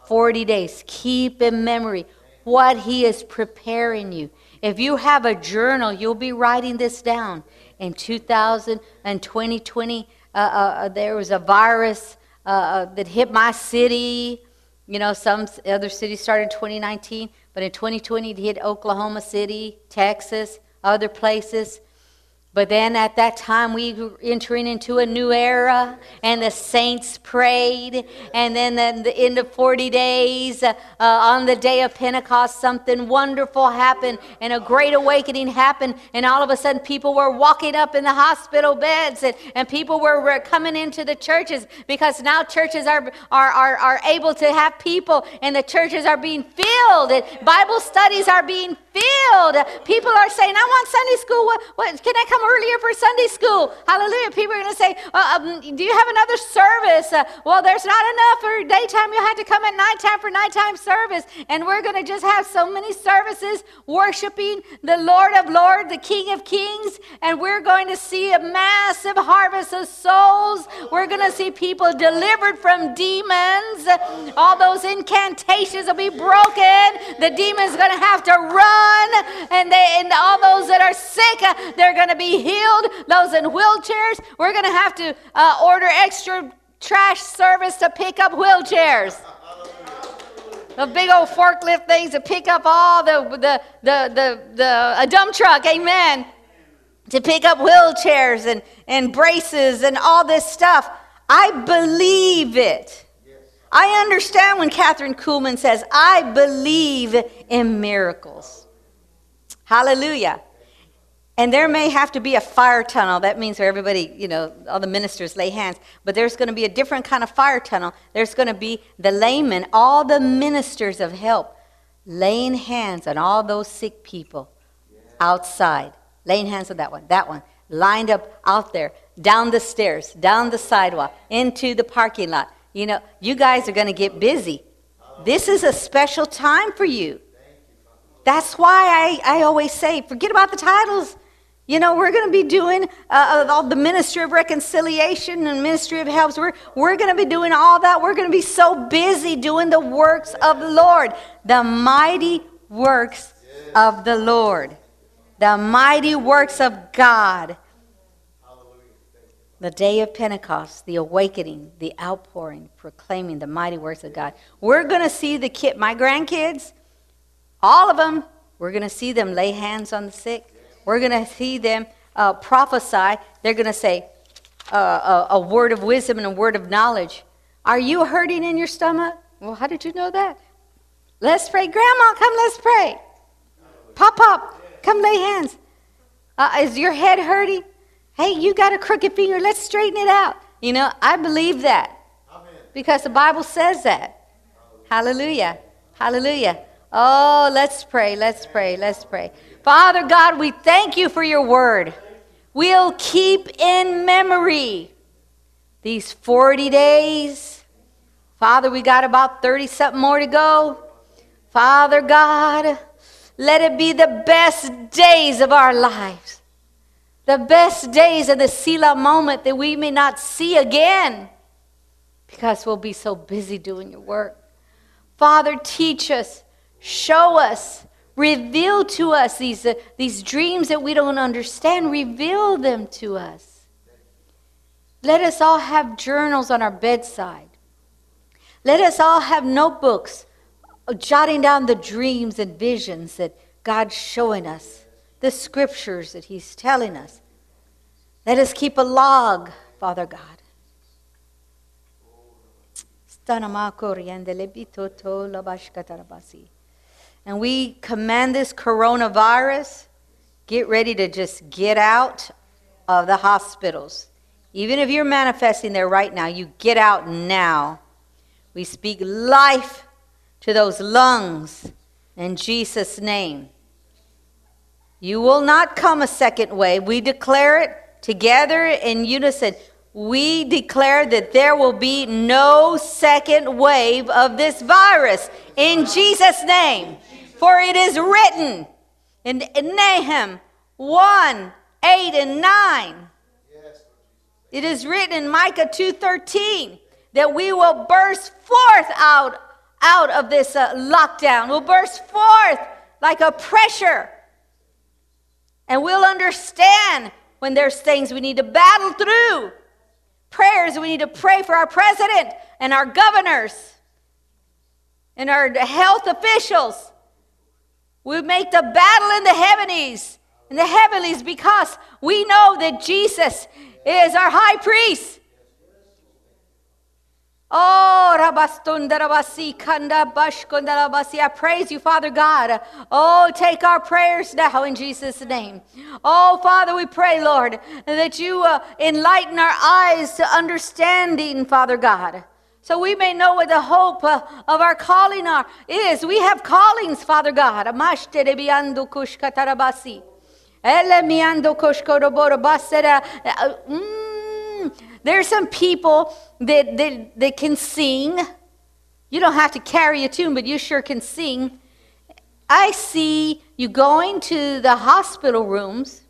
forty days. Keep in memory what he is preparing you. If you have a journal, you'll be writing this down. In two thousand twenty, uh, uh, there was a virus uh, that hit my city. You know, some other cities started in twenty nineteen, but in twenty twenty it hit Oklahoma City, Texas, other places. But then at that time, we were entering into a new era, and the saints prayed. And then in the forty days, uh, on the day of Pentecost, something wonderful happened, and a great awakening happened. And all of a sudden, people were walking up in the hospital beds, and, and people were, were coming into the churches, because now churches are, are, are, are able to have people, and the churches are being filled, and Bible studies are being filled. People are saying, I want Sunday school. What, what, can I come earlier for Sunday school? Hallelujah. People are going to say, uh, um, do you have another service? Uh, well, there's not enough for daytime. You'll have to come at nighttime for nighttime service. And we're going to just have so many services worshiping the Lord of Lords, the King of Kings. And we're going to see a massive harvest of souls. We're going to see people delivered from demons. All those incantations will be broken. The demon's going to have to run. And, they, and all those that are sick, uh, they're going to be healed. Those in wheelchairs, we're going to have to uh, order extra trash service to pick up wheelchairs. The big old forklift things to pick up all the the the the, the a dump truck, amen, to pick up wheelchairs and and braces and all this stuff. I believe it. Yes. I understand when Catherine Kuhlman says, "I believe in miracles." Hallelujah. And there may have to be a fire tunnel. That means where everybody, you know, all the ministers lay hands. But there's going to be a different kind of fire tunnel. There's going to be the laymen, all the ministers of help, laying hands on all those sick people outside. Laying hands on that one, that one. Lined up out there, down the stairs, down the sidewalk, into the parking lot. You know, you guys are going to get busy. This is a special time for you. That's why I, I always say, forget about the titles. You know, we're going to be doing uh, all the ministry of reconciliation and ministry of helps. We're, we're going to be doing all that. We're going to be so busy doing the works of the Lord. The mighty works of the Lord. The mighty works of God. The day of Pentecost, the awakening, the outpouring, proclaiming the mighty works of God. We're going to see the kid, my grandkids, all of them, we're going to see them lay hands on the sick. We're going to see them uh, prophesy. They're going to say uh, a, a word of wisdom and a word of knowledge. Are you hurting in your stomach? Well, how did you know that? Let's pray. Grandma, come, let's pray. Pop, pop, come lay hands. Uh, is your head hurting? Hey, you got a crooked finger. Let's straighten it out. You know, I believe that. Amen. Because the Bible says that. Hallelujah. Hallelujah. Oh, let's pray, let's pray, let's pray. Father God, we thank you for your word. We'll keep in memory these forty days. Father, we got about thirty-something more to go. Father God, let it be the best days of our lives. The best days of the Selah moment that we may not see again. Because we'll be so busy doing your work. Father, teach us. Show us, reveal to us these, uh, these dreams that we don't understand. Reveal them to us. Let us all have journals on our bedside. Let us all have notebooks jotting down the dreams and visions that God's showing us, the scriptures that he's telling us. Let us keep a log, Father God. And we command this coronavirus, get ready to just get out of the hospitals. Even if you're manifesting there right now, you get out now. We speak life to those lungs in Jesus' name. You will not come a second wave. We declare it together in unison. We declare that there will be no second wave of this virus in Jesus' name. For it is written in Nahum one, eight, and nine. It is written in Micah two thirteen that we will burst forth out, out of this uh, lockdown. We'll burst forth like a pressure. And we'll understand when there's things we need to battle through. Prayers we need to pray for our president and our governors and our health officials. We make the battle in the heavenies And the heavenlies, because we know that Jesus is our high priest. Oh, I praise you, Father God. Oh, take our prayers now in Jesus' name. Oh, Father, we pray, Lord, that you uh, enlighten our eyes to understanding, Father God, so we may know what the hope uh, of our calling are, is. We have callings, Father God. Mm. There are some people that, that, that can sing. You don't have to carry a tune, but you sure can sing. I see you going to the hospital rooms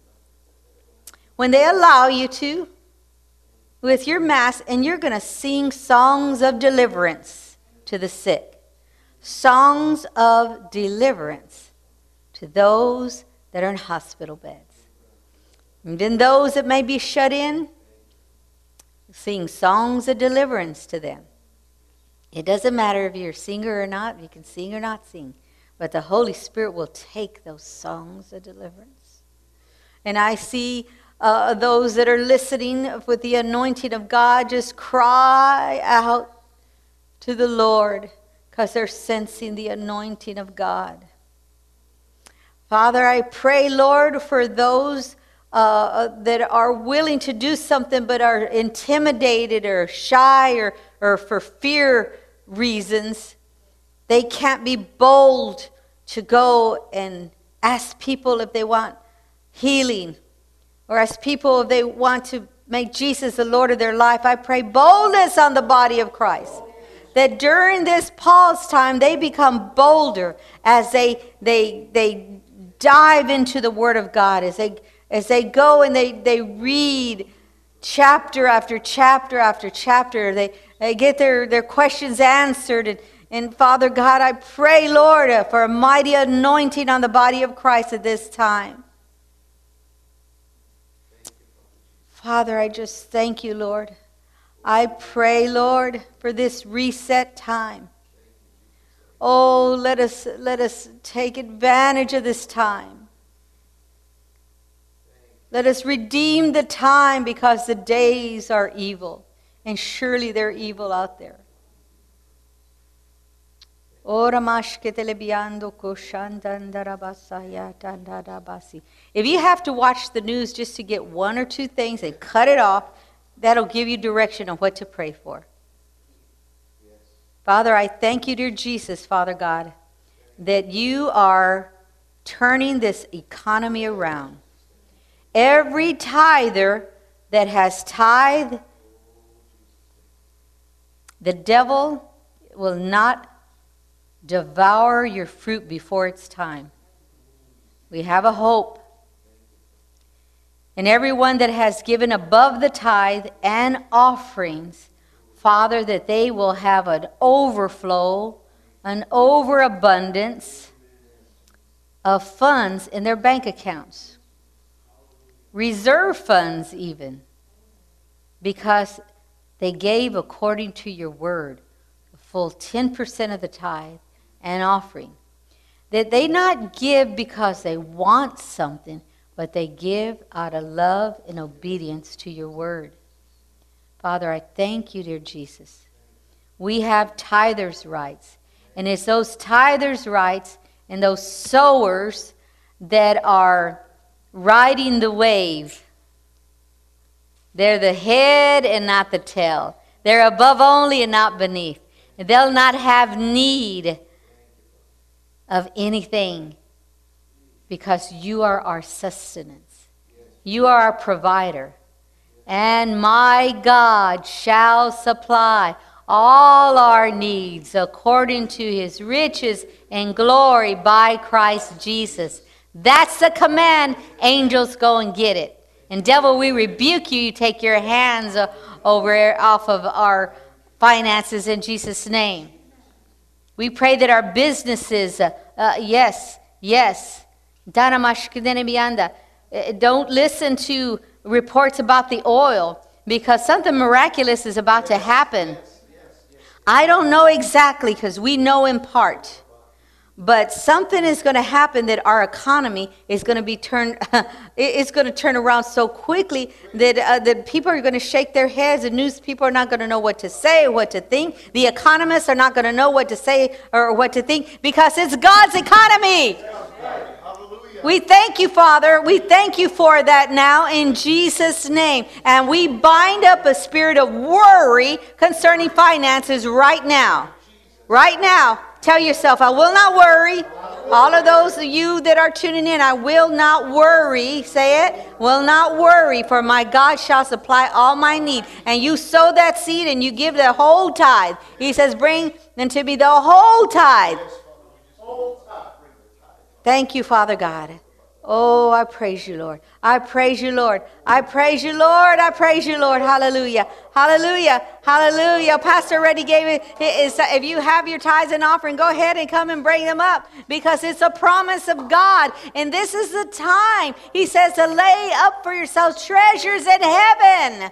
when they allow you to, with your mask, and you're going to sing songs of deliverance to the sick. Songs of deliverance to those that are in hospital beds. And then those that may be shut in, sing songs of deliverance to them. It doesn't matter if you're a singer or not, you can sing or not sing, but the Holy Spirit will take those songs of deliverance. And I see Uh, those that are listening with the anointing of God, just cry out to the Lord because they're sensing the anointing of God. Father, I pray, Lord, for those uh, that are willing to do something but are intimidated or shy or, or for fear reasons. They can't be bold to go and ask people if they want healing, or as people, if they want to make Jesus the Lord of their life, I pray boldness on the body of Christ. That during this pause time, they become bolder as they they they dive into the Word of God, as they as they go and they, they read chapter after chapter after chapter. They they get their, their questions answered. And, and Father God, I pray, Lord, for a mighty anointing on the body of Christ at this time. Father, I just thank you, Lord. I pray, Lord, for this reset time. Oh, let us, let us take advantage of this time. Let us redeem the time, because the days are evil, and surely they're evil out there. If you have to watch the news just to get one or two things and cut it off, that'll give you direction on what to pray for. Yes. Father, I thank you, dear Jesus, Father God, that you are turning this economy around. Every tither that has tithe, the devil will not devour your fruit before it's time. We have a hope. And everyone that has given above the tithe and offerings, Father, that they will have an overflow, an overabundance of funds in their bank accounts. Reserve funds even. Because they gave according to your word, the full ten percent of the tithe and offering, that they not give because they want something, but they give out of love and obedience to your word. Father, I thank you, dear Jesus. We have tithers' rights, and it's those tithers' rights and those sowers that are riding the wave. They're the head and not the tail. They're above only and not beneath. They'll not have need of anything, because you are our sustenance. You are our provider. And my God shall supply all our needs according to his riches and glory by Christ Jesus. That's the command. Angels, go and get it. And devil, we rebuke you. You take your hands over off of our finances in Jesus' name. We pray that our businesses, uh, uh, yes, yes, don't listen to reports about the oil, because something miraculous is about to happen. I don't know exactly, because we know in part. But something is going to happen that our economy is going to be turned, it's going to turn around so quickly that, uh, that people are going to shake their heads. The news people are not going to know what to say, what to think. The economists are not going to know what to say or what to think because it's God's economy. We thank you, Father. We thank you for that now in Jesus' name. And we bind up a spirit of worry concerning finances right now. Right now. Tell yourself, I will not worry. All of those of you that are tuning in, I will not worry. Say it. Will not worry, for my God shall supply all my need. And you sow that seed and you give the whole tithe. He says, bring unto me the whole tithe. Thank you, Father God. Oh, I praise you, Lord. I praise you, Lord. I praise you, Lord. I praise you, Lord. Hallelujah. Hallelujah. Hallelujah. Pastor already gave it. If you have your tithes and offering, go ahead and come and bring them up because it's a promise of God. And this is the time, he says, to lay up for yourselves treasures in heaven.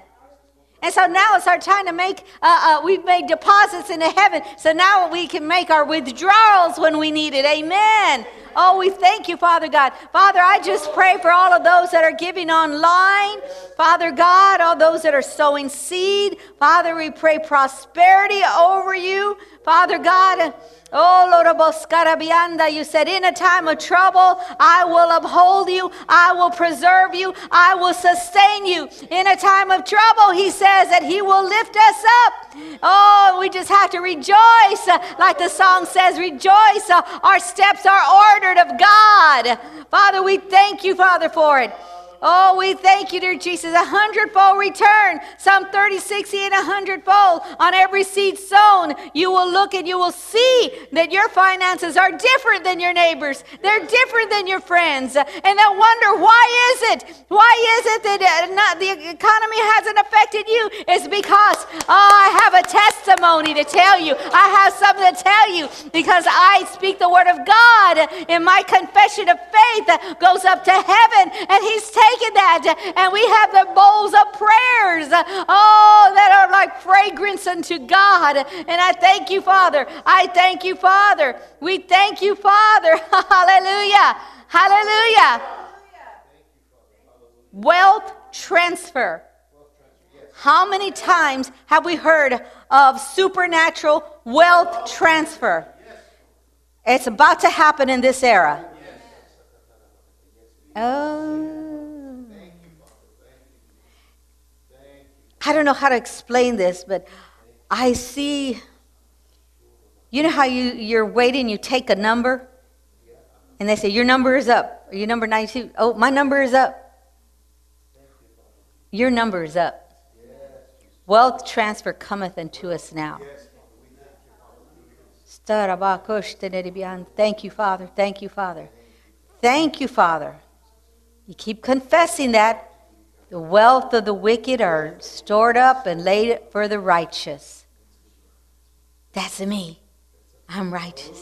And so now it's our time to make, uh, uh, we've made deposits into heaven. So now we can make our withdrawals when we need it. Amen. Oh, we thank you, Father God. Father, I just pray for all of those that are giving online. Father God, all those that are sowing seed. Father, we pray prosperity over you. Father God, oh, Lord of Oscarabianda, you said, in a time of trouble, I will uphold you. I will preserve you. I will sustain you. In a time of trouble, he says that he will lift us up. Oh, we just have to rejoice. Like the song says, rejoice. Our steps are ordered of God. Father, we thank you, Father, for it. Oh, we thank you, dear Jesus. A hundredfold return. Some thirty, sixty, and a hundredfold on every seed sown. You will look and you will see that your finances are different than your neighbors. They're different than your friends. And they'll wonder, why is it? Why is it that not, the economy hasn't affected you? It's because, oh, I have a testimony to tell you. I have something to tell you because I speak the word of God. And my confession of faith goes up to heaven. And he's taking that, and we have the bowls of prayers, oh, that are like fragrance unto God. And I thank you, Father. I thank you, Father. We thank you, Father. Hallelujah. Hallelujah. Wealth transfer. How many times have we heard of supernatural wealth transfer? It's about to happen in this era. Oh. I don't know how to explain this, but I see, you know how you, you're waiting, you take a number, and they say, your number is up. Your number ninety-two. Oh, my number is up. Your number is up. Wealth transfer cometh unto us now. Thank you, Father. Thank you, Father. Thank you, Father. You keep confessing that. The wealth of the wicked are stored up and laid for the righteous. That's me. I'm righteous.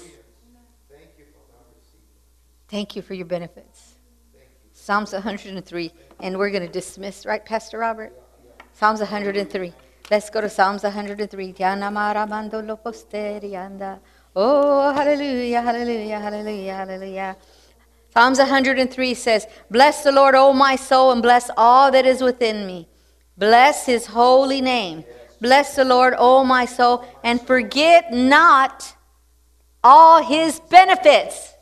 Thank you for your benefits. Psalms one hundred three. And we're going to dismiss, right, Pastor Robert? Psalms one hundred three. Let's go to Psalms one hundred three. Oh, hallelujah, hallelujah, hallelujah, hallelujah. Psalms one hundred three says, bless the Lord, O my soul, and bless all that is within me. Bless his holy name. Bless the Lord, O my soul, and forget not all his benefits.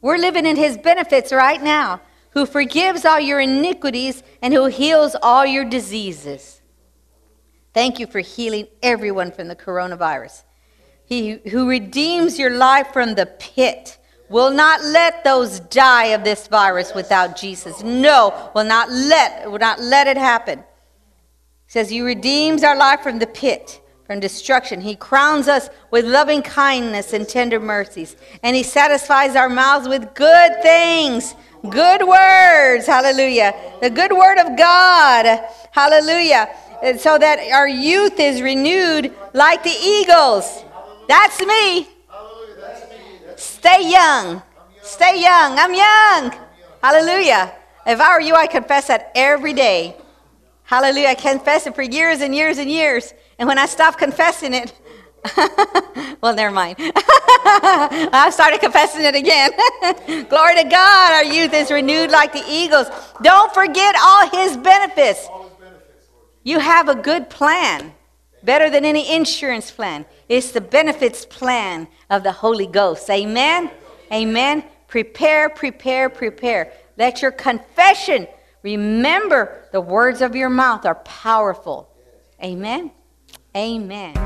We're living in his benefits right now. Who forgives all your iniquities and who heals all your diseases. Thank you for healing everyone from the coronavirus. He who redeems your life from the pit. Will not let those die of this virus without Jesus. No, will not let, will not let it happen. It says, you redeems our life from the pit, from destruction. He crowns us with loving kindness and tender mercies. And he satisfies our mouths with good things, good words. Hallelujah. The good word of God. Hallelujah. And so that our youth is renewed like the eagles. That's me. Stay young. Stay young. I'm young. Hallelujah. If I were you, I confess that every day. Hallelujah. I confess it for years and years and years. And when I stop confessing it, Well, never mind. I started confessing it again. Glory to God. Our youth is renewed like the eagles. Don't forget all his benefits. You have a good plan, better than any insurance plan. It's the benefits plan of the Holy Ghost. Amen? Amen. Prepare, prepare, prepare. Let your confession, remember the words of your mouth are powerful. Amen? Amen.